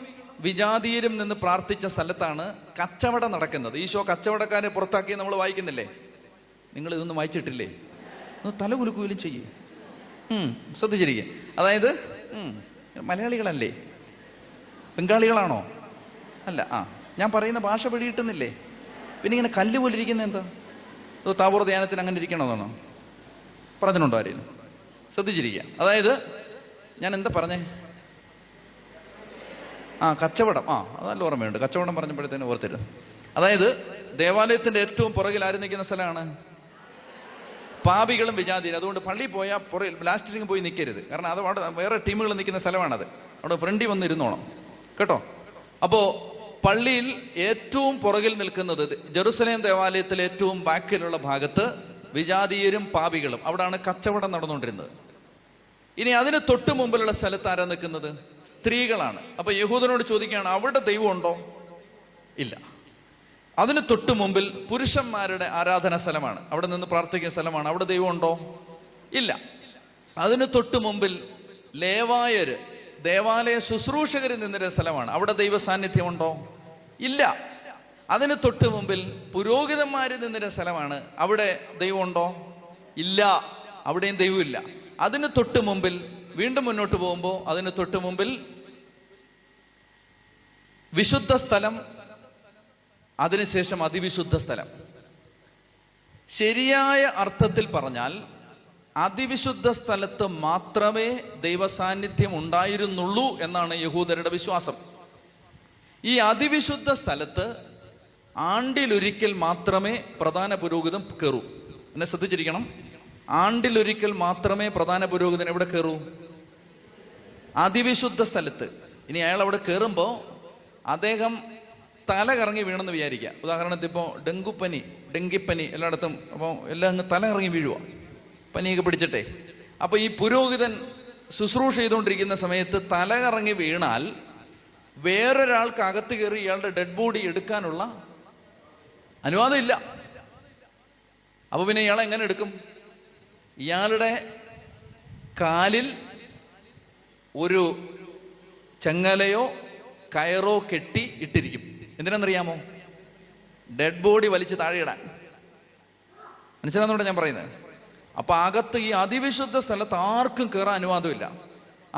വിജാതീയരും നിന്ന് പ്രാർത്ഥിച്ച സ്ഥലത്താണ് കച്ചവടം നടക്കുന്നത്. ഈശോ കച്ചവടക്കാരെ പുറത്താക്കി നമ്മൾ വായിക്കുന്നില്ലേ? നിങ്ങൾ ഇതൊന്നും വായിച്ചിട്ടില്ലേ? തല കുലുക്കുകയും ചെയ്യും. ശ്രദ്ധിച്ചിരിക്കുക. അതായത് മലയാളികളല്ലേ, ബംഗാളികളാണോ? അല്ല. ഞാൻ പറയുന്ന ഭാഷ പിടികിട്ടുന്നില്ലേ? പിന്നെ ഇങ്ങനെ കല്ല് പോലിരിക്കുന്നത് എന്താ? താപൂർ ധ്യാനത്തിന് അങ്ങനെ ഇരിക്കണമെന്നാണോ പറഞ്ഞിട്ടുണ്ടോ ആരെയും? ശ്രദ്ധിച്ചിരിക്കുക. അതായത് ഞാൻ എന്താ പറഞ്ഞേ? കച്ചവടം. അതല്ല, ഓർമ്മയുണ്ട്. കച്ചവടം പറഞ്ഞപ്പോഴത്തേന് ഓർത്തിരുന്നു. അതായത് ദേവാലയത്തിൻ്റെ ഏറ്റവും പുറകിൽ ആര് നിൽക്കുന്ന സ്ഥലമാണ്? പാപികളും വിജാതിരും. അതുകൊണ്ട് പള്ളി പോയാൽ പുറകിൽ ലാസ്റ്റിലും പോയി നിൽക്കരുത്. കാരണം അത് അവിടെ വേറെ ടീമുകൾ നിൽക്കുന്ന സ്ഥലമാണത്. അവിടെ ഫ്രണ്ടി വന്ന് ഇരുന്നോണം കേട്ടോ. അപ്പോൾ പള്ളിയിൽ ഏറ്റവും പുറകിൽ നിൽക്കുന്നത്, ജെറുസലേം ദേവാലയത്തിലെ ഏറ്റവും ബാക്കിലുള്ള ഭാഗത്ത് വിജാതീയരും പാപികളും, അവിടാണ് കച്ചവടം നടന്നുകൊണ്ടിരുന്നത്. ഇനി അതിന് തൊട്ട് മുമ്പിലുള്ള സ്ഥലത്ത് ആരാ നിൽക്കുന്നത്? സ്ത്രീകളാണ്. അപ്പൊ യഹൂദനോട് ചോദിക്കുകയാണ്, അവിടെ ദൈവമുണ്ടോ? ഇല്ല. അതിന് തൊട്ട് മുമ്പിൽ പുരുഷന്മാരുടെ ആരാധന സ്ഥലമാണ്, അവിടെ നിന്ന് പ്രാർത്ഥിക്കുന്ന സ്ഥലമാണ്. അവിടെ ദൈവം ഉണ്ടോ? ഇല്ല. അതിന് തൊട്ട് മുമ്പിൽ ലേവായര്, ദേവാലയ ശുശ്രൂഷകർ നിന്നിരുന്ന സ്ഥലമാണ്. അവിടെ ദൈവ സാന്നിധ്യം ഉണ്ടോ? ഇല്ല. അതിന് തൊട്ട് മുമ്പിൽ പുരോഹിതന്മാർ നിന്നിരുന്ന സ്ഥലമാണ്. അവിടെ ദൈവം ഉണ്ടോ? ഇല്ല. അവിടെയും ദൈവമില്ല. അതിന് തൊട്ട് മുമ്പിൽ വീണ്ടും മുന്നോട്ട് പോകുമ്പോൾ അതിന് തൊട്ട് മുമ്പിൽ വിശുദ്ധ സ്ഥലം, അതിനുശേഷം അതിവിശുദ്ധ സ്ഥലം. ശരിയായ അർത്ഥത്തിൽ പറഞ്ഞാൽ അതിവിശുദ്ധ സ്ഥലത്ത് മാത്രമേ ദൈവസാന്നിധ്യം ഉണ്ടായിരുന്നുള്ളൂ എന്നാണ് യഹൂദരുടെ വിശ്വാസം. ഈ അതിവിശുദ്ധ സ്ഥലത്ത് ആണ്ടിലൊരിക്കൽ മാത്രമേ പ്രധാന പുരോഹിതൻ കയറൂ. എന്നെ ശ്രദ്ധിച്ചിരിക്കണം, ആണ്ടിലൊരിക്കൽ മാത്രമേ പ്രധാന പുരോഹിതൻ എവിടെ കയറൂ? അതിവിശുദ്ധ സ്ഥലത്ത്. ഇനി അയാൾ അവിടെ കയറുമ്പോൾ അദ്ദേഹം തല കറങ്ങി വീണെന്ന് വിചാരിക്കുക. ഉദാഹരണത്തിന് ഇപ്പോൾ ഡെങ്കിപ്പനി എല്ലായിടത്തും, അപ്പോൾ എല്ലാം അങ്ങ് തല കറങ്ങി വീഴുക, പനിയൊക്കെ പിടിച്ചിട്ടേ. അപ്പോൾ ഈ പുരോഹിതൻ ശുശ്രൂഷ ചെയ്തുകൊണ്ടിരിക്കുന്ന സമയത്ത് തല കറങ്ങി വീണാൽ വേറൊരാൾക്ക് അകത്ത് കയറി ഇയാളുടെ ഡെഡ് ബോഡി എടുക്കാനുള്ള അനുവാദം ഇല്ല. അപ്പോൾ പിന്നെ ഇയാളെ എങ്ങനെ എടുക്കും? ഇയാളുടെ കാലിൽ ഒരു ചങ്ങലയോ കയറോ കെട്ടി ഇട്ടിരിക്കും. എന്തിനാണെന്നറിയാമോ? ഡെഡ് ബോഡി വലിച്ച് താഴെ ഇടാൻ. മനസ്സിലാകുന്നുണ്ടോ ഞാൻ പറയുന്നത്? അപ്പൊ അകത്ത് ഈ അതിവിശുദ്ധ സ്ഥലത്ത് ആർക്കും കയറാൻ അനുവാദമില്ല.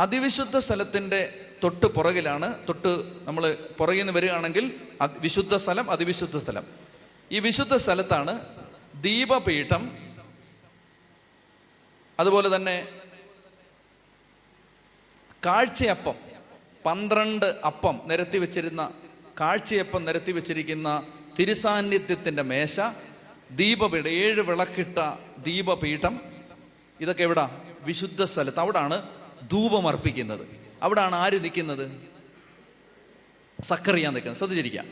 അതിവിശുദ്ധ സ്ഥലത്തിന്റെ തൊട്ട് പുറകിലാണ്, തൊട്ട് നമ്മൾ പുറകിൽ നിന്ന് വരികയാണെങ്കിൽ വിശുദ്ധ സ്ഥലം, അതിവിശുദ്ധ സ്ഥലം. ഈ വിശുദ്ധ സ്ഥലത്താണ് ദീപപീഠം, അതുപോലെ തന്നെ കാഴ്ചയപ്പം, 12 അപ്പം നിരത്തി വെച്ചിരുന്ന കാഴ്ചയപ്പം നിരത്തി വെച്ചിരിക്കുന്ന തിരുസാന്നിധ്യത്തിൻ്റെ മേശ, ദീപപീഠം, 7 വിളക്കിട്ട ദീപപീഠം. ഇതൊക്കെ എവിടാ? വിശുദ്ധ സ്ഥലത്ത്. അവിടാണ് ധൂപമർപ്പിക്കുന്നത്. അവിടാണ് ആര് നിൽക്കുന്നത്? സക്കറിയ നിൽക്കുന്നത്. ശ്രദ്ധിച്ചിരിക്കുക.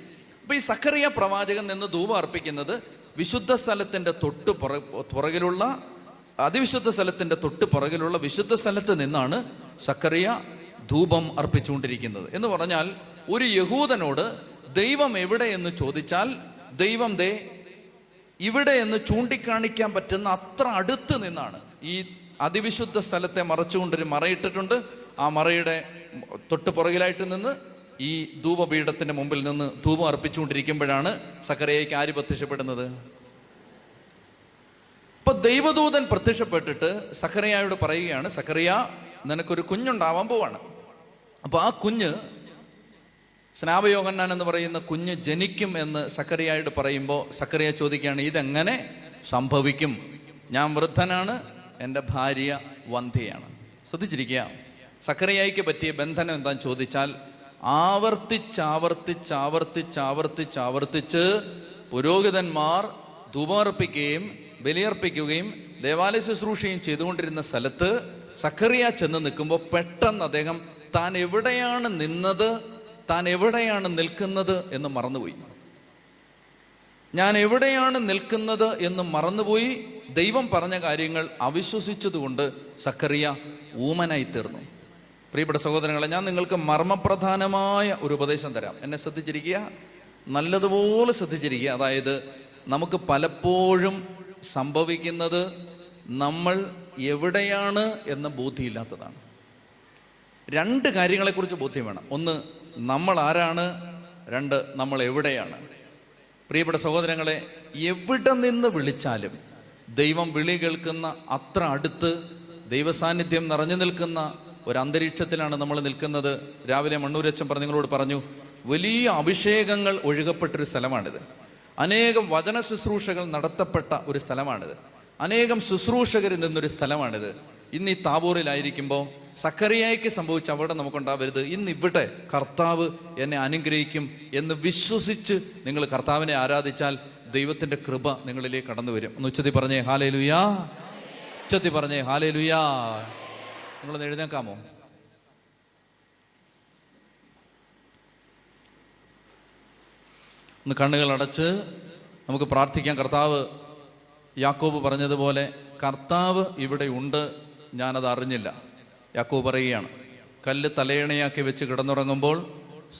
അപ്പം ഈ സക്കറിയ പ്രവാചകൻ നിന്ന് ധൂപം അർപ്പിക്കുന്നത് വിശുദ്ധ സ്ഥലത്തിൻ്റെ തൊട്ട് പുറകിലുള്ള, അതിവിശുദ്ധ സ്ഥലത്തിൻ്റെ തൊട്ട് പുറകിലുള്ള വിശുദ്ധ സ്ഥലത്ത് നിന്നാണ് സക്കറിയ ധൂപം അർപ്പിച്ചുകൊണ്ടിരിക്കുന്നത്. എന്ന് പറഞ്ഞാൽ ഒരു യഹൂദനോട് ദൈവം എവിടെ എന്ന് ചോദിച്ചാൽ ദൈവം ദേ ഇവിടെ എന്ന് ചൂണ്ടിക്കാണിക്കാൻ പറ്റുന്ന അത്ര അടുത്ത് നിന്നാണ്. ഈ അതിവിശുദ്ധ സ്ഥലത്തെ മറച്ചുകൊണ്ടൊരു മറയിട്ടിട്ടുണ്ട്. ആ മറയുടെ തൊട്ട് പുറകിലായിട്ട് നിന്ന് ഈ ധൂപപീഠത്തിൻ്റെ മുമ്പിൽ നിന്ന് ധൂപം അർപ്പിച്ചുകൊണ്ടിരിക്കുമ്പോഴാണ് സക്കറിയയ്ക്ക് ആര് പ്രത്യക്ഷപ്പെടുന്നത്? ഇപ്പൊ ദൈവദൂതൻ പ്രത്യക്ഷപ്പെട്ടിട്ട് സക്കറിയായോട് പറയുകയാണ്, സക്കറിയ നിനക്കൊരു കുഞ്ഞുണ്ടാവാൻ പോവാണ്. അപ്പൊ ആ കുഞ്ഞ് സ്നാപയോഹന്നാൻ എന്ന് പറയുന്ന കുഞ്ഞ് ജനിക്കും എന്ന് സക്കറിയായോട് പറയുമ്പോൾ സക്കറിയ ചോദിക്കുകയാണ്, ഇതെങ്ങനെ സംഭവിക്കും? ഞാൻ വൃദ്ധനാണ്, എൻ്റെ ഭാര്യ വന്ധ്യയാണ്. ശ്രദ്ധിച്ചിരിക്കുക. സക്കറിയായിക്ക് പറ്റിയ ബന്ധനം എന്താണെന്ന് ചോദിച്ചാൽ ആവർത്തിച്ചാവർത്തിച്ച് പുരോഹിതന്മാർ ധൂപമർപ്പിക്കുകയും ബലിയർപ്പിക്കുകയും ദേവാലയ ശുശ്രൂഷയും ചെയ്തുകൊണ്ടിരുന്ന സ്ഥലത്ത് സക്കറിയ ചെന്ന് നിൽക്കുമ്പോൾ പെട്ടെന്ന് അദ്ദേഹം താൻ എവിടെയാണ് നിൽക്കുന്നത് എന്ന് മറന്നുപോയി. ഞാൻ എവിടെയാണ് നിൽക്കുന്നത് എന്ന് മറന്നുപോയി. ദൈവം പറഞ്ഞ കാര്യങ്ങൾ അവിശ്വസിച്ചതുകൊണ്ട് സക്കറിയ ഊമനായി തീർന്നു. പ്രിയപ്പെട്ട സഹോദരങ്ങളെ, ഞാൻ നിങ്ങൾക്ക് മർമ്മപ്രധാനമായ ഒരു ഉപദേശം തരാം. എന്നെ ശ്രദ്ധിച്ചിരിക്കുക, നല്ലതുപോലെ ശ്രദ്ധിച്ചിരിക്കുക. അതായത്, നമുക്ക് പലപ്പോഴും സംഭവിക്കുന്നത് നമ്മൾ എവിടെയാണ് എന്ന ബോധ്യമില്ലാത്തതാണ്. 2 കാര്യങ്ങളെക്കുറിച്ച് ബോധ്യം വേണം. 1 നമ്മൾ ആരാണ്, 2 നമ്മൾ എവിടെയാണ്. പ്രിയപ്പെട്ട സഹോദരങ്ങളെ, എവിടെ നിന്ന് വിളിച്ചാലും ദൈവം വിളി കേൾക്കുന്ന അത്ര അടുത്ത് ദൈവസാന്നിധ്യം നിറഞ്ഞു നിൽക്കുന്ന ഒരു അന്തരീക്ഷത്തിലാണ് നമ്മൾ നിൽക്കുന്നത്. രാവിലെ മണ്ണൂരച്ചൻ നിങ്ങളോട് പറഞ്ഞു, വലിയ അഭിഷേകങ്ങൾ ഒഴുകപ്പെട്ടൊരു സ്ഥലമാണിത്. അനേകം വചന ശുശ്രൂഷകൾ നടത്തപ്പെട്ട ഒരു സ്ഥലമാണിത്. അനേകം ശുശ്രൂഷകരിൽ നിന്നൊരു സ്ഥലമാണിത്. ഇന്ന് ഈ താബോറിലായിരിക്കുമ്പോൾ സക്കറിയായ്ക്ക് സംഭവിച്ച അവിടെ നമുക്കുണ്ടാവരുത്. ഇന്നിവിടെ കർത്താവ് എന്നെ അനുഗ്രഹിക്കും എന്ന് വിശ്വസിച്ച് നിങ്ങൾ കർത്താവിനെ ആരാധിച്ചാൽ ദൈവത്തിൻ്റെ കൃപ നിങ്ങളിലേക്ക് കടന്നു വരും. ഒന്ന് ഉച്ചത്തിൽ പറഞ്ഞേ ഹാലേലുയാ. ഉച്ചത്തിൽ പറഞ്ഞേ ഹാലേലുയാ. നിങ്ങളൊന്ന് എഴുന്നേൽക്കാമോ? ഒന്ന് കണ്ണുകൾ അടച്ച് നമുക്ക് പ്രാർത്ഥിക്കാം. കർത്താവ്, യാക്കോബ് പറഞ്ഞതുപോലെ കർത്താവ് ഇവിടെ ഉണ്ട്, ഞാനത് അറിഞ്ഞില്ല. യാക്കോബ് പറയുകയാണ്, കല്ല് തലയണയാക്കി വെച്ച് കിടന്നുറങ്ങുമ്പോൾ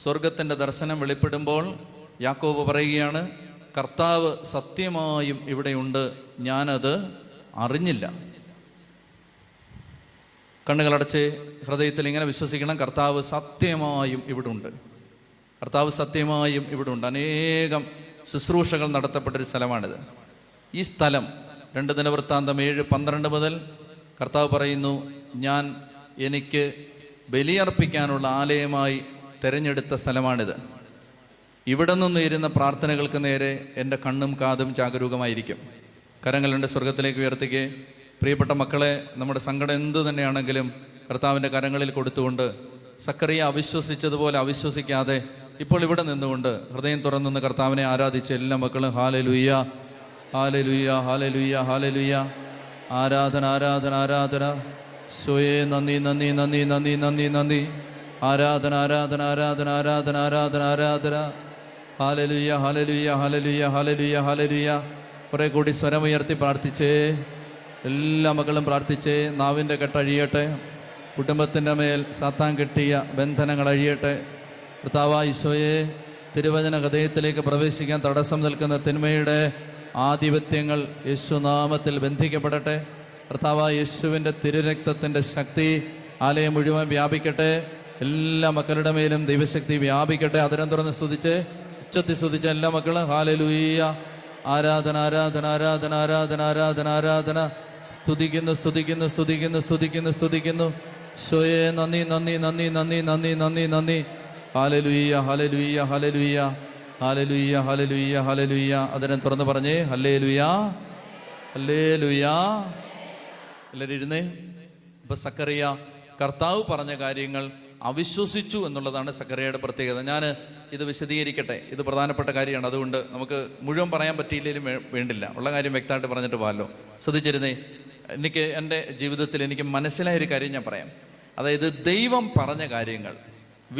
സ്വർഗത്തിൻ്റെ ദർശനം വെളിപ്പെടുമ്പോൾ യാക്കോബ് പറയുകയാണ്, കർത്താവ് സത്യമായും ഇവിടെയുണ്ട്, ഞാനത് അറിഞ്ഞില്ല. കണ്ണുകളടച്ച് ഹൃദയത്തിൽ ഇങ്ങനെ വിശ്വസിക്കണം, കർത്താവ് സത്യമായും ഇവിടുണ്ട്, കർത്താവ് സത്യമായും ഇവിടുണ്ട്. അനേകം ശുശ്രൂഷകൾ നടത്തപ്പെട്ടൊരു സ്ഥലമാണിത്. ഈ സ്ഥലം 2 ദിനവൃത്താന്തം 7:12 മുതൽ കർത്താവ് പറയുന്നു, ഞാൻ എനിക്ക് ബലിയർപ്പിക്കാനുള്ള ആലയമായി തിരഞ്ഞെടുത്ത സ്ഥലമാണിത്. ഇവിടെ നിന്ന് ഇരുന്ന പ്രാർത്ഥനകൾക്ക് നേരെ എൻ്റെ കണ്ണും കാതും ജാഗരൂകമായിരിക്കും. കരങ്ങളുടെ സ്വർഗത്തിലേക്ക് ഉയർത്തിക്കേ. പ്രിയപ്പെട്ട മക്കളെ, നമ്മുടെ സങ്കടം എന്തു തന്നെയാണെങ്കിലും കർത്താവിൻ്റെ കരങ്ങളിൽ കൊടുത്തുകൊണ്ട്, സക്കറിയ അവിശ്വസിച്ചതുപോലെ അവിശ്വസിക്കാതെ ഇപ്പോൾ ഇവിടെ നിന്നുകൊണ്ട് ഹൃദയം തുറന്നു കർത്താവിനെ ആരാധിച്ച എല്ലാ മക്കളും ഹാലലുയ്യ, ഹാലലുയ്യ, ഹാലലുയ്യ, ഹാലലുയ്യ. ആരാധന, ആരാധന, ആരാധന. സ്വയേ നന്ദി, നന്ദി, നന്ദി, നന്ദി, നന്ദി, നന്ദി. ആരാധന, ആരാധന, ആരാധന, ആരാധന, ആരാധന, ആരാധന. ഹാലലുയ്യ, ഹാലലുയ്യ, ഹാലലുയ്യ, ഹാലലുയ്യ, ഹാലലുയ്യ. കുറെ കൂടി സ്വരമുയർത്തി പ്രാർത്ഥിച്ചേ. എല്ലാ മക്കളും പ്രാർത്ഥിച്ചേ. നാവിൻ്റെ കെട്ടഴിയട്ടെ, കുടുംബത്തിൻ്റെ മേൽ സാത്താൻ കെട്ടിയ ബന്ധനങ്ങൾ അഴിയട്ടെ. കർത്താവായ ഈശോയെ, തിരുവചന ഹൃദയത്തിലേക്ക് പ്രവേശിക്കാൻ തടസ്സം നിൽക്കുന്ന തിന്മയുടെ ആധിപത്യങ്ങൾ യേശുനാമത്തിൽ ബന്ധിക്കപ്പെടട്ടെ. കർത്താവായ യേശുവിൻ്റെ തിരുരക്തത്തിൻ്റെ ശക്തി ആലയം മുഴുവൻ വ്യാപിക്കട്ടെ. എല്ലാ മക്കളുടെ മേലും ദൈവശക്തി വ്യാപിക്കട്ടെ. അതിരം തുറന്ന് സ്തുതിച്ച്, ഉച്ചത്തിൽ സ്തുതിച്ച എല്ലാ മക്കളും ഹാലലുയ്യ. ആരാധന, ആരാധന, ആരാധന, ആരാധന, ആരാധന, ആരാധന. സ്തുതിക്കുന്നു, സ്തുതിക്കുന്നു, സ്തുതിക്കുന്നു, സ്തുതിക്കുന്നു, സ്തുതിക്കുന്നു. സ്വയേ നന്ദി, നന്ദി, നന്ദി, നന്ദി, നന്ദി, നന്ദി, നന്ദി. ഹാലലുയ്യ, ഹാലലുയ്യ, ഹാലലുയ്യ, ഹാലലുയ്യ, ഹാലലുയ്യ, ഹാലലുയ്യ. അതിരം തുറന്ന് പറഞ്ഞേ ഹല്ലേലുയാ, ഹല്ലേലുയാ. എല്ലാവരും ഇരുന്നേ. ഇപ്പം സക്കറിയ കർത്താവ് പറഞ്ഞ കാര്യങ്ങൾ അവിശ്വസിച്ചു എന്നുള്ളതാണ് സക്കറിയയുടെ പ്രത്യേകത. ഞാൻ ഇത് വിശദീകരിക്കട്ടെ, ഇത് പ്രധാനപ്പെട്ട കാര്യമാണ്. അതുകൊണ്ട് നമുക്ക് മുഴുവൻ പറയാൻ പറ്റിയില്ലെങ്കിലും വേണ്ടില്ല, ഉള്ള കാര്യം വ്യക്തമായിട്ട് പറഞ്ഞിട്ട് പോകാമല്ലോ. ശ്രദ്ധിച്ചിരുന്നേ. എനിക്ക് എൻ്റെ ജീവിതത്തിൽ എനിക്ക് മനസ്സിലായൊരു കാര്യം ഞാൻ പറയാം. അതായത്, ദൈവം പറഞ്ഞ കാര്യങ്ങൾ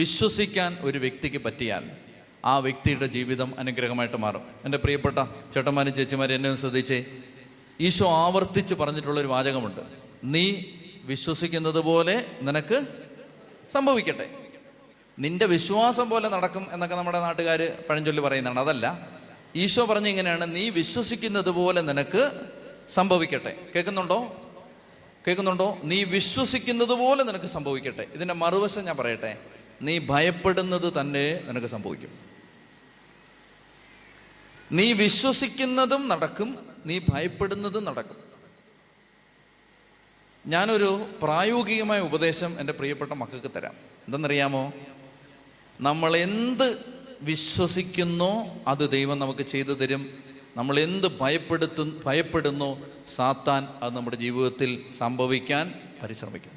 വിശ്വസിക്കാൻ ഒരു വ്യക്തിക്ക് പറ്റിയാൽ ആ വ്യക്തിയുടെ ജീവിതം അനുഗ്രഹമായിട്ട് മാറും. എൻ്റെ പ്രിയപ്പെട്ട ചേട്ടന്മാരും ചേച്ചിമാരും എന്നെ ശ്രദ്ധിച്ചേ. ഈശോ ആവർത്തിച്ച് പറഞ്ഞിട്ടുള്ളൊരു വാചകമുണ്ട്, നീ വിശ്വസിക്കുന്നത് പോലെ നിനക്ക് സംഭവിക്കട്ടെ, നിന്റെ വിശ്വാസം പോലെ നടക്കും എന്നൊക്കെ നമ്മുടെ നാട്ടുകാർ പഴഞ്ചൊല്ലി പറയുന്നതാണ്. അതല്ല, ഈശോ പറഞ്ഞിങ്ങനെയാണ്, നീ വിശ്വസിക്കുന്നത് പോലെ നിനക്ക് സംഭവിക്കട്ടെ. കേൾക്കുന്നുണ്ടോ? കേൾക്കുന്നുണ്ടോ? നീ വിശ്വസിക്കുന്നത് പോലെ നിനക്ക് സംഭവിക്കട്ടെ. ഇതിൻ്റെ മറുവശം ഞാൻ പറയട്ടെ, നീ ഭയപ്പെടുന്നത് തന്നെ നിനക്ക് സംഭവിക്കും. നീ വിശ്വസിക്കുന്നതും നടക്കും, നീ ഭയപ്പെടുന്നതും നടക്കും. ഞാനൊരു പ്രായോഗികമായ ഉപദേശം എൻ്റെ പ്രിയപ്പെട്ട മക്കൾക്ക് തരാം. എന്തെന്നറിയാമോ? നമ്മൾ എന്ത് വിശ്വസിക്കുന്നോ അത് ദൈവം നമുക്ക് ചെയ്തു തരും. നമ്മൾ എന്ത് ഭയപ്പെടുന്നോ സാത്താൻ അത് നമ്മുടെ ജീവിതത്തിൽ സംഭവിക്കാൻ പരിശ്രമിക്കും.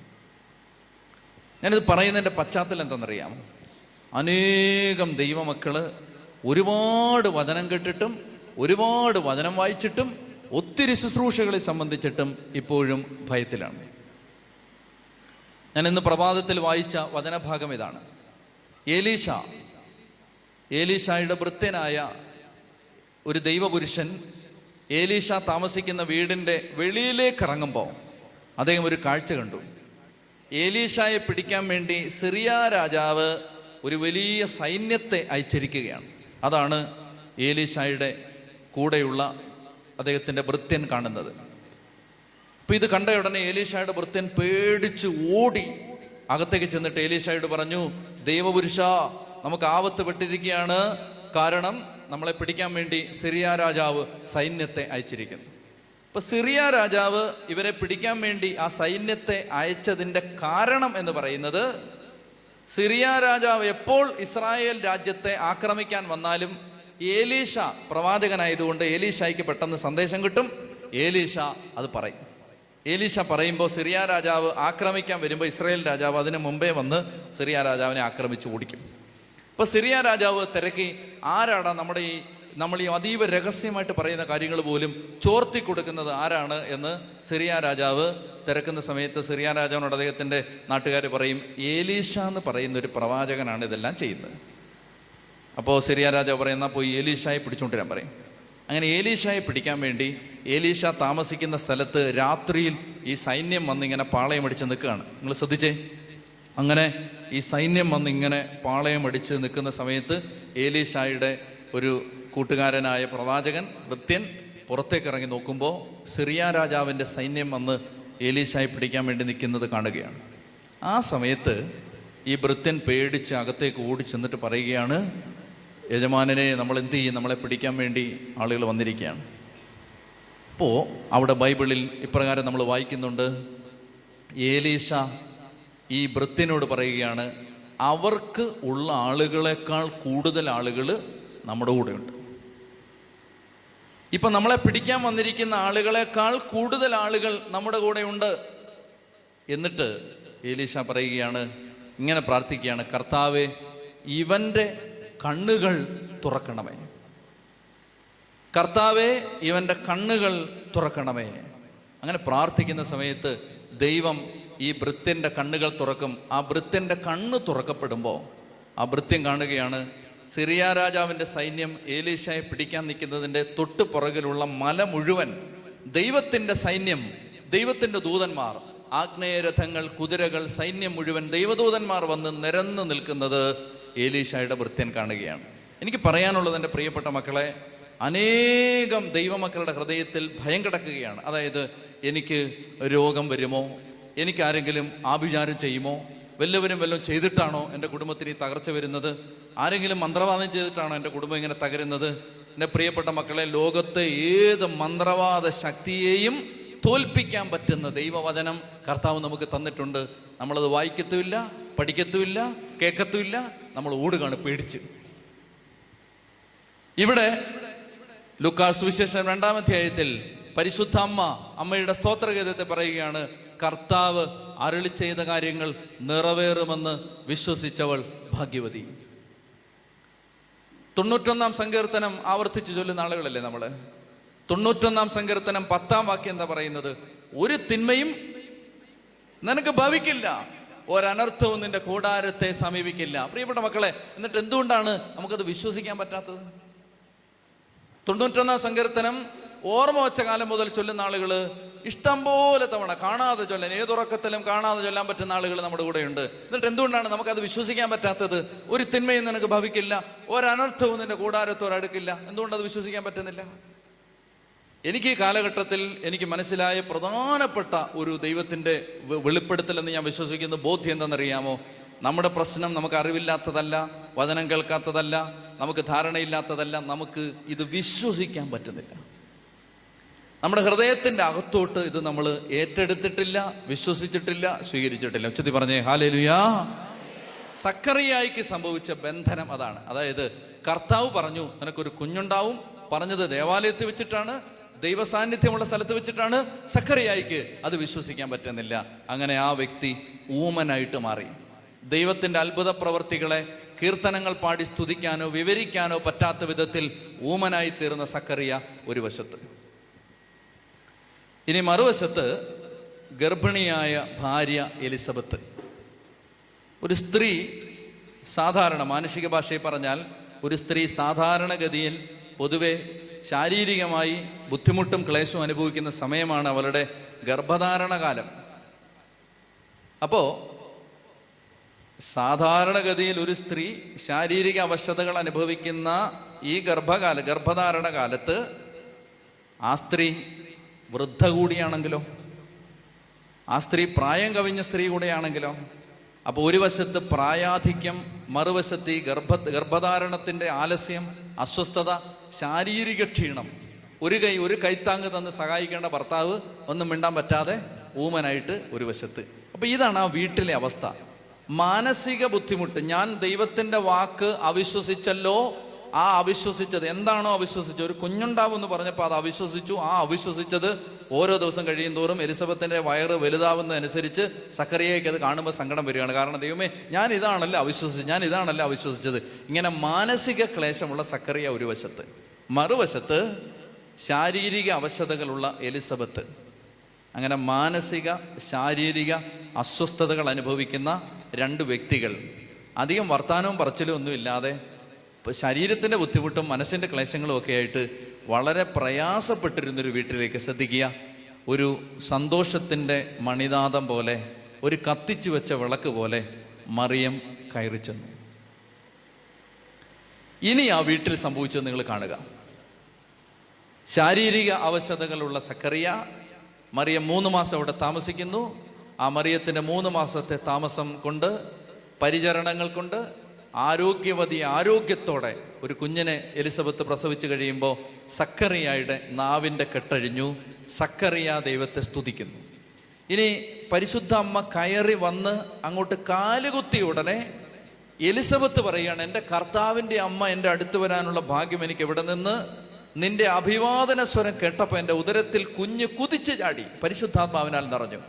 ഞാനിത് പറയുന്നതിൻ്റെ പശ്ചാത്തലം എന്തെന്നറിയാമോ? അനേകം ദൈവമക്കൾ ഒരുപാട് വചനം കേട്ടിട്ടും ഒരുപാട് വചനം വായിച്ചിട്ടും ഒത്തിരി ശുശ്രൂഷകളെ സംബന്ധിച്ചിട്ടും ഇപ്പോഴും ഭയത്തിലാണ്. ഞാൻ ഇന്ന് പ്രഭാതത്തിൽ വായിച്ച വചനഭാഗം ഇതാണ്. ഏലീഷായുടെ ഭൃത്യനായ ഒരു ദൈവപുരുഷൻ ഏലീഷ താമസിക്കുന്ന വീടിൻ്റെ വെളിയിലേക്ക് ഇറങ്ങുമ്പോൾ അദ്ദേഹം ഒരു കാഴ്ച കണ്ടു. ഏലീഷയെ പിടിക്കാൻ വേണ്ടി സിറിയ രാജാവ് ഒരു വലിയ സൈന്യത്തെ അയച്ചിരിക്കുകയാണ്. അതാണ് ഏലീഷായുടെ കൂടെയുള്ള അദ്ദേഹത്തിൻ്റെ ഭൃത്യൻ കാണുന്നത്. അപ്പം ഇത് കണ്ട ഉടനെ ഏലീഷായുടെ ഭൃത്യൻ പേടിച്ച് ഓടി അകത്തേക്ക് ചെന്നിട്ട് ഏലീഷായോട് പറഞ്ഞു, ദൈവപുരുഷ, നമുക്ക് ആപത്ത് പെട്ടിരിക്കുകയാണ്, കാരണം നമ്മളെ പിടിക്കാൻ വേണ്ടി സിറിയ രാജാവ് സൈന്യത്തെ അയച്ചിരിക്കുന്നു. അപ്പം സിറിയ രാജാവ് ഇവരെ പിടിക്കാൻ വേണ്ടി ആ സൈന്യത്തെ അയച്ചതിൻ്റെ കാരണം എന്ന് പറയുന്നത്, സിറിയ രാജാവ് എപ്പോൾ ഇസ്രായേൽ രാജ്യത്തെ ആക്രമിക്കാൻ വന്നാലും ഏലീഷ പ്രവാചകനായതുകൊണ്ട് ഏലീഷയ്ക്ക് പെട്ടെന്ന് സന്ദേശം കിട്ടും. ഏലീഷ അത് പറയും. ഏലീഷ പറയുമ്പോൾ സിറിയ രാജാവ് ആക്രമിക്കാൻ വരുമ്പോൾ ഇസ്രായേൽ രാജാവ് അതിന് മുമ്പേ വന്ന് സിറിയ രാജാവിനെ ആക്രമിച്ച് ഓടിക്കും. ഇപ്പം സിറിയ രാജാവ് തിരക്കി, ആരാടാ നമ്മുടെ ഈ നമ്മൾ ഈ അതീവ രഹസ്യമായിട്ട് പറയുന്ന കാര്യങ്ങൾ പോലും ചോർത്തി കൊടുക്കുന്നത് ആരാണ് എന്ന് സിറിയ രാജാവ് തിരക്കുന്ന സമയത്ത് സിറിയ രാജാവിനോട് അദ്ദേഹത്തിൻ്റെ നാട്ടുകാർ പറയും, ഏലീഷ എന്ന് പറയുന്ന ഒരു പ്രവാചകനാണ് ഇതെല്ലാം ചെയ്യുന്നത്. അപ്പോൾ സിറിയ രാജാവ് പറയുന്ന, പോയി ഏലീഷായെ പിടിച്ചുകൊണ്ടിരാൻ പറയും. അങ്ങനെ ഏലീഷായെ പിടിക്കാൻ വേണ്ടി ഏലീഷ താമസിക്കുന്ന സ്ഥലത്ത് രാത്രിയിൽ ഈ സൈന്യം വന്നിങ്ങനെ പാളയമടിച്ച് നിൽക്കുകയാണ്. നിങ്ങൾ ശ്രദ്ധിച്ചേ. അങ്ങനെ ഈ സൈന്യം വന്നിങ്ങനെ പാളയമടിച്ച് നിൽക്കുന്ന സമയത്ത് ഏലീഷായുടെ ഒരു കൂട്ടുകാരനായ പ്രവാചകൻ ഭൃത്യൻ പുറത്തേക്കിറങ്ങി നോക്കുമ്പോൾ സിറിയ രാജാവിൻ്റെ സൈന്യം വന്ന് ഏലീശായി പിടിക്കാൻ വേണ്ടി നിൽക്കുന്നത് കാണുകയാണ്. ആ സമയത്ത് ഈ ഭൃത്യൻ പേടിച്ച് അകത്തേക്ക് ഓടി ചെന്നിട്ട് പറയുകയാണ്, യജമാനനെ നമ്മൾ എന്ത് ചെയ്യും, നമ്മളെ പിടിക്കാൻ വേണ്ടി ആളുകൾ വന്നിരിക്കുകയാണ്. അപ്പോൾ അവിടെ ബൈബിളിൽ ഇപ്രകാരം നമ്മൾ വായിക്കുന്നുണ്ട്, ഏലീശ ഈ ഭൃത്യനോട് പറയുകയാണ്, അവർക്ക് ഉള്ള ആളുകളെക്കാൾ കൂടുതൽ ആളുകൾ നമ്മുടെ കൂടെയുണ്ട്. ഇപ്പം നമ്മളെ പിടിക്കാൻ വന്നിരിക്കുന്ന ആളുകളെക്കാൾ കൂടുതൽ ആളുകൾ നമ്മുടെ കൂടെയുണ്ട്. എന്നിട്ട് ഏലീശ പറയുകയാണ്, ഇങ്ങനെ പ്രാർത്ഥിക്കുകയാണ്, കർത്താവേ ഇവൻ്റെ കണ്ണുകൾ തുറക്കണമേ, കർത്താവേ ഇവൻ്റെ കണ്ണുകൾ തുറക്കണമേ. അങ്ങനെ പ്രാർത്ഥിക്കുന്ന സമയത്ത് ദൈവം ഈ ഭൃത്യൻ്റെ കണ്ണുകൾ തുറക്കും. ആ ഭൃത്യൻ്റെ കണ്ണ് തുറക്കപ്പെടുമ്പോൾ ആ ഭൃത്യം കാണുകയാണ് സിറിയ രാജാവിൻ്റെ സൈന്യം ഏലീശായെ പിടിക്കാൻ നിൽക്കുന്നതിൻ്റെ തൊട്ട് പുറകിലുള്ള മല മുഴുവൻ ദൈവത്തിൻ്റെ സൈന്യം, ദൈവത്തിൻ്റെ ദൂതന്മാർ, ആഗ്നേയരഥങ്ങൾ, കുതിരകൾ, സൈന്യം മുഴുവൻ ദൈവദൂതന്മാർ വന്ന് നിരന്ന് നിൽക്കുന്നത് ഏലീശായുടെ ഭൃത്യൻ കാണുകയാണ്. എനിക്ക് പറയാനുള്ളത്, എൻ്റെ പ്രിയപ്പെട്ട മക്കളെ, അനേകം ദൈവമക്കളുടെ ഹൃദയത്തിൽ ഭയം കിടക്കുകയാണ്. അതായത്, എനിക്ക് രോഗം വരുമോ, എനിക്കാരെങ്കിലും ആഭിചാരം ചെയ്യുമോ, വല്ലവരും വല്ലതും ചെയ്തിട്ടാണോ എൻ്റെ കുടുംബത്തിന് ഈ തകർച്ച വരുന്നത്, ആരെങ്കിലും മന്ത്രവാദം ചെയ്തിട്ടാണോ എൻ്റെ കുടുംബം ഇങ്ങനെ തകരുന്നത്. എൻ്റെ പ്രിയപ്പെട്ട മക്കളെ, ലോകത്തെ ഏത് മന്ത്രവാദ ശക്തിയെയും തോൽപ്പിക്കാൻ പറ്റുന്ന ദൈവവചനം കർത്താവ് നമുക്ക് തന്നിട്ടുണ്ട്. നമ്മളത് വായിക്കത്തുമില്ല, പഠിക്കത്തുമില്ല, കേൾക്കത്തുമില്ല, നമ്മൾ ഓടുകയാണ് പേടിച്ച്. ഇവിടെ ലൂക്കാ സുവിശേഷം 2-ാം അധ്യായത്തിൽ പരിശുദ്ധ അമ്മയുടെ സ്തോത്രഗീതത്തെ പറയുകയാണ്, കർത്താവ് അരുളി ചെയ്ത കാര്യങ്ങൾ നിറവേറുമെന്ന് വിശ്വസിച്ചവൾ ഭാഗ്യവതി. 91-ാം സങ്കീർത്തനം ആവർത്തിച്ച് ചൊല്ലുന്ന ആളുകളല്ലേ നമ്മൾ. 91-ാം സങ്കീർത്തനം 10-ാം വാക്യം എന്താ പറയുന്നത്? ഒരു തിന്മയും നിനക്ക് ഭവിക്കില്ല, ഒരനർത്ഥവും നിന്റെ കൂടാരത്തെ സമീപിക്കില്ല. പ്രിയപ്പെട്ട മക്കളെ, എന്നിട്ട് എന്തുകൊണ്ടാണ് നമുക്കത് വിശ്വസിക്കാൻ പറ്റാത്തത്? 91-ാം സങ്കീർത്തനം ഓർമ്മ വെച്ച കാലം മുതൽ ചൊല്ലുന്ന ആളുകൾ ഇഷ്ടംപോലെ തവണ കാണാതെ ചൊല്ലാൻ, ഏതുറക്കത്തിലും കാണാതെ ചൊല്ലാൻ പറ്റുന്ന ആളുകൾ നമ്മുടെ കൂടെ ഉണ്ട്. എന്നിട്ട് എന്തുകൊണ്ടാണ് നമുക്കത് വിശ്വസിക്കാൻ പറ്റാത്തത്? ഒരു തിന്മയും നിനക്ക് ഭവിക്കില്ല, ഒരനർത്ഥവും നിന്റെ കൂടാരത്തോരടുക്കില്ല. എന്തുകൊണ്ടത് വിശ്വസിക്കാൻ പറ്റുന്നില്ല? എനിക്ക് ഈ കാലഘട്ടത്തിൽ എനിക്ക് മനസ്സിലായ പ്രധാനപ്പെട്ട ഒരു ദൈവത്തിൻ്റെ വെളിപ്പെടുത്തൽ എന്ന് ഞാൻ വിശ്വസിക്കുന്ന ബോധ്യം എന്താണെന്നറിയാമോ? നമ്മുടെ പ്രശ്നം നമുക്ക് അറിവില്ലാത്തതല്ല, വചനം കേൾക്കാത്തതല്ല, നമുക്ക് ധാരണയില്ലാത്തതല്ല, നമുക്ക് ഇത് വിശ്വസിക്കാൻ പറ്റുന്നില്ല. നമ്മുടെ ഹൃദയത്തിൻ്റെ അകത്തോട്ട് ഇത് നമ്മൾ ഏറ്റെടുത്തിട്ടില്ല, വിശ്വസിച്ചിട്ടില്ല, സ്വീകരിച്ചിട്ടില്ല. ഉച്ചത്തിൽ പറഞ്ഞേ ഹല്ലേലൂയാ. സക്കറിയായിക്ക് സംഭവിച്ച ബന്ധനം അതാണ്. അതായത്, കർത്താവ് പറഞ്ഞു നിനക്കൊരു കുഞ്ഞുണ്ടാവും. പറഞ്ഞത് ദേവാലയത്തിൽ വെച്ചിട്ടാണ്, ദൈവസാന്നിധ്യമുള്ള സ്ഥലത്ത് വെച്ചിട്ടാണ്. സക്കറിയായിക്ക് അത് വിശ്വസിക്കാൻ പറ്റുന്നില്ല. അങ്ങനെ ആ വ്യക്തി ഊമനായിട്ട് മാറി. ദൈവത്തിൻ്റെ അത്ഭുത പ്രവർത്തികളെ കീർത്തനങ്ങൾ പാടി സ്തുതിക്കാനോ വിവരിക്കാനോ പറ്റാത്ത വിധത്തിൽ ഊമനായി തീർന്ന സക്കറിയ ഒരു വശത്ത്. ഇനി മറുവശത്ത് ഗർഭിണിയായ ഭാര്യ എലിസബത്ത്. ഒരു സ്ത്രീ സാധാരണ, മാനുഷിക ഭാഷയിൽ പറഞ്ഞാൽ ഒരു സ്ത്രീ സാധാരണഗതിയിൽ പൊതുവെ ശാരീരികമായി ബുദ്ധിമുട്ടും ക്ലേശവും അനുഭവിക്കുന്ന സമയമാണ് അവളുടെ ഗർഭധാരണകാലം. അപ്പോൾ സാധാരണഗതിയിൽ ഒരു സ്ത്രീ ശാരീരിക അവശതകൾ അനുഭവിക്കുന്ന ഈ ഗർഭധാരണകാലത്ത് ആ സ്ത്രീ വൃദ്ധ കൂടിയാണെങ്കിലോ, ആ സ്ത്രീ പ്രായം കവിഞ്ഞ സ്ത്രീ കൂടെയാണെങ്കിലോ? അപ്പോൾ ഒരു വശത്ത് പ്രായാധിക്യം, മറുവശത്ത് ഈ ഗർഭധാരണത്തിൻ്റെ ആലസ്യം, അസ്വസ്ഥത, ശാരീരിക ക്ഷീണം. ഒരു കൈത്താങ്ങ് തന്ന് സഹായിക്കേണ്ട ഭർത്താവ് ഒന്നും മിണ്ടാൻ പറ്റാതെ ഊമനായിട്ട് ഒരു വശത്ത്. അപ്പം ഇതാണ് ആ വീട്ടിലെ അവസ്ഥ. മാനസിക ബുദ്ധിമുട്ട്. ഞാൻ ദൈവത്തിൻ്റെ വാക്ക് അവിശ്വസിച്ചല്ലോ. ആ അവിശ്വസിച്ചത് എന്താണോ അവിശ്വസിച്ചത്, ഒരു കുഞ്ഞുണ്ടാവും എന്ന് പറഞ്ഞപ്പോൾ അത് അവിശ്വസിച്ചു. ആ അവിശ്വസിച്ചത് ഓരോ ദിവസം കഴിയും തോറും എലിസബത്തിൻ്റെ വയറ് വലുതാവുന്നതനുസരിച്ച് സക്കറിയയ്ക്ക് അത് കാണുമ്പോൾ സങ്കടം വരികയാണ്. കാരണം, ദൈവമേ ഞാൻ ഇതാണല്ലോ അവിശ്വസിച്ചത്. ഇങ്ങനെ മാനസിക ക്ലേശമുള്ള സക്കറിയ ഒരു വശത്ത്, മറുവശത്ത് ശാരീരിക അവശതകളുള്ള എലിസബത്ത്. അങ്ങനെ മാനസിക ശാരീരിക അസ്വസ്ഥതകൾ അനുഭവിക്കുന്ന രണ്ട് വ്യക്തികൾ അധികം വർത്തമാനവും പറച്ചിലും ഒന്നുമില്ലാതെ ശരീരത്തിൻ്റെ ബുദ്ധിമുട്ടും മനസ്സിൻ്റെ ക്ലേശങ്ങളും ഒക്കെ ആയിട്ട് വളരെ പ്രയാസപ്പെട്ടിരുന്നൊരു വീട്ടിലേക്ക്, ശ്രദ്ധിക്കുക, ഒരു സന്തോഷത്തിൻ്റെ മണിനാദം പോലെ, ഒരു കത്തിച്ചു വെച്ച വിളക്ക് പോലെ മറിയം കയറി ചെന്നു. ഇനി ആ വീട്ടിൽ സംഭവിച്ചത് നിങ്ങൾ കാണുക. ശാരീരിക അവശതകളുള്ള സക്കറിയ, മറിയം 3 മാസം അവിടെ താമസിക്കുന്നു. ആ മറിയത്തിൻ്റെ 3 മാസത്തെ താമസം കൊണ്ട്, പരിചരണങ്ങൾ കൊണ്ട്, ആരോഗ്യത്തോടെ ഒരു കുഞ്ഞിനെ എലിസബത്ത് പ്രസവിച്ചു കഴിയുമ്പോൾ സക്കറിയായുടെ നാവിൻ്റെ കെട്ടഴിഞ്ഞു. സക്കറിയ ദൈവത്തെ സ്തുതിക്കുന്നു. ഇനി പരിശുദ്ധ അമ്മ കയറി വന്ന് അങ്ങോട്ട് കാലുകുത്തിയ ഉടനെ എലിസബത്ത് പറയുകയാണ്, എൻ്റെ കർത്താവിൻ്റെ അമ്മ എൻ്റെ അടുത്ത് വരാനുള്ള ഭാഗ്യം എനിക്ക് എവിടെ നിന്ന്? നിന്റെ അഭിവാദന സ്വരം കേട്ടപ്പോൾ എൻ്റെ ഉദരത്തിൽ കുഞ്ഞ് കുതിച്ചു ചാടി, പരിശുദ്ധാത്മാവിനാൽ നിറഞ്ഞു.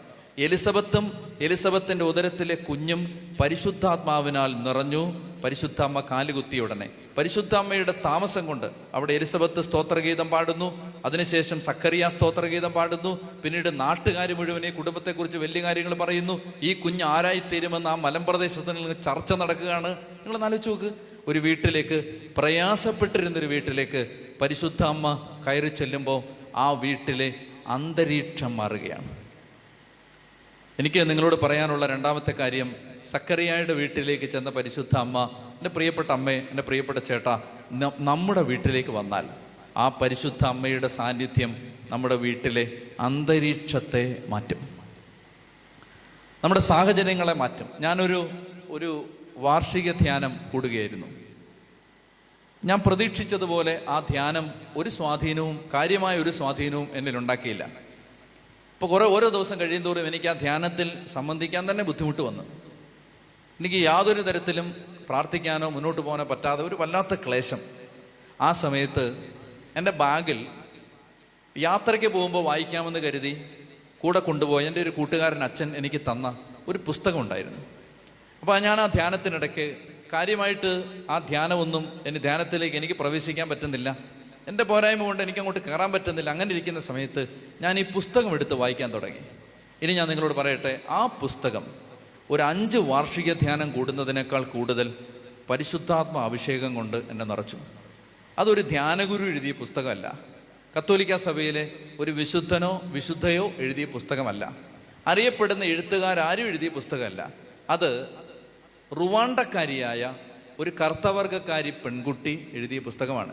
എലിസബത്തും എലിസബത്തിൻ്റെ ഉദരത്തിലെ കുഞ്ഞും പരിശുദ്ധാത്മാവിനാൽ നിറഞ്ഞു. പരിശുദ്ധ അമ്മ കാലുകുത്തിയ ഉടനെ പരിശുദ്ധ അമ്മയുടെ താമസം കൊണ്ട് അവിടെ എലിസബത്ത് സ്തോത്രഗീതം പാടുന്നു, അതിനുശേഷം സക്കറിയ സ്തോത്രഗീതം പാടുന്നു, പിന്നീട് നാട്ടുകാർ മുഴുവൻ ഈ കുടുംബത്തെക്കുറിച്ച് വലിയ കാര്യങ്ങൾ പറയുന്നു. ഈ കുഞ്ഞ് ആരായിത്തീരുമെന്ന് ആ മലമ്പ്രദേശത്ത് നിന്ന് ചർച്ച നടക്കുകയാണ്. നിങ്ങൾ ആലോചിച്ച് നോക്ക്, ഒരു വീട്ടിലേക്ക്, പ്രയാസപ്പെട്ടിരുന്നൊരു വീട്ടിലേക്ക് പരിശുദ്ധ അമ്മ കയറി ചെല്ലുമ്പോൾ ആ വീട്ടിലെ അന്തരീക്ഷം മാറുകയാണ്. എനിക്ക് നിങ്ങളോട് പറയാനുള്ള രണ്ടാമത്തെ കാര്യം, സക്കറിയായുടെ വീട്ടിലേക്ക് ചെന്ന പരിശുദ്ധ അമ്മ, എൻ്റെ പ്രിയപ്പെട്ട അമ്മേ, എൻ്റെ പ്രിയപ്പെട്ട ചേട്ടാ, നമ്മുടെ വീട്ടിലേക്ക് വന്നാൽ ആ പരിശുദ്ധ അമ്മയുടെ സാന്നിധ്യം നമ്മുടെ വീട്ടിലെ അന്തരീക്ഷത്തെ മാറ്റും, നമ്മുടെ സാഹചര്യങ്ങളെ മാറ്റും. ഞാനൊരു വാർഷിക ധ്യാനം കൂടുകയായിരുന്നു. ഞാൻ പ്രതീക്ഷിച്ചതുപോലെ ആ ധ്യാനം ഒരു സ്വാധീനവും, കാര്യമായ ഒരു സ്വാധീനവും എന്നിലുണ്ടാക്കിയില്ല. ഇപ്പോൾ ഓരോ ദിവസം കഴിയുന്തോറും എനിക്ക് ആ ധ്യാനത്തിൽ സംബന്ധിക്കാൻ തന്നെ ബുദ്ധിമുട്ട് വന്നു. എനിക്ക് യാതൊരു തരത്തിലും പ്രാർത്ഥിക്കാനോ മുന്നോട്ട് പോകാനോ പറ്റാതെ ഒരു വല്ലാത്ത ക്ലേശം. ആ സമയത്ത് എൻ്റെ ബാഗിൽ യാത്രയ്ക്ക് പോകുമ്പോൾ വായിക്കാമെന്ന് കരുതി കൂടെ കൊണ്ടുപോയി എൻ്റെ ഒരു കൂട്ടുകാരൻ അച്ഛൻ എനിക്ക് തന്ന ഒരു പുസ്തകം ഉണ്ടായിരുന്നു. അപ്പോൾ ഞാൻ ആ ധ്യാനത്തിനിടയ്ക്ക് കാര്യമായിട്ട് ആ ധ്യാനമൊന്നും ധ്യാനത്തിലേക്ക് എനിക്ക് പ്രവേശിക്കാൻ പറ്റുന്നില്ല, എൻ്റെ പോരായ്മ കൊണ്ട് എനിക്ക് അങ്ങോട്ട് കയറാൻ പറ്റുന്നില്ല. അങ്ങനെ ഇരിക്കുന്ന സമയത്ത് ഞാൻ ഈ പുസ്തകം എടുത്ത് വായിക്കാൻ തുടങ്ങി. ഇനി ഞാൻ നിങ്ങളോട് പറയട്ടെ, ആ പുസ്തകം ഒരു 5 വാർഷിക ധ്യാനം കൂടുന്നതിനേക്കാൾ കൂടുതൽ പരിശുദ്ധാത്മ അഭിഷേകം കൊണ്ട് എന്നെ നിറച്ചു. അതൊരു ധ്യാനഗുരു എഴുതിയ പുസ്തകമല്ല, കത്തോലിക്ക സഭയിലെ ഒരു വിശുദ്ധനോ വിശുദ്ധയോ എഴുതിയ പുസ്തകമല്ല, അറിയപ്പെടുന്ന എഴുത്തുകാരും എഴുതിയ പുസ്തകമല്ല. അത് റുവാണ്ടക്കാരിയായ ഒരു കർത്തവർഗക്കാരി പെൺകുട്ടി എഴുതിയ പുസ്തകമാണ്.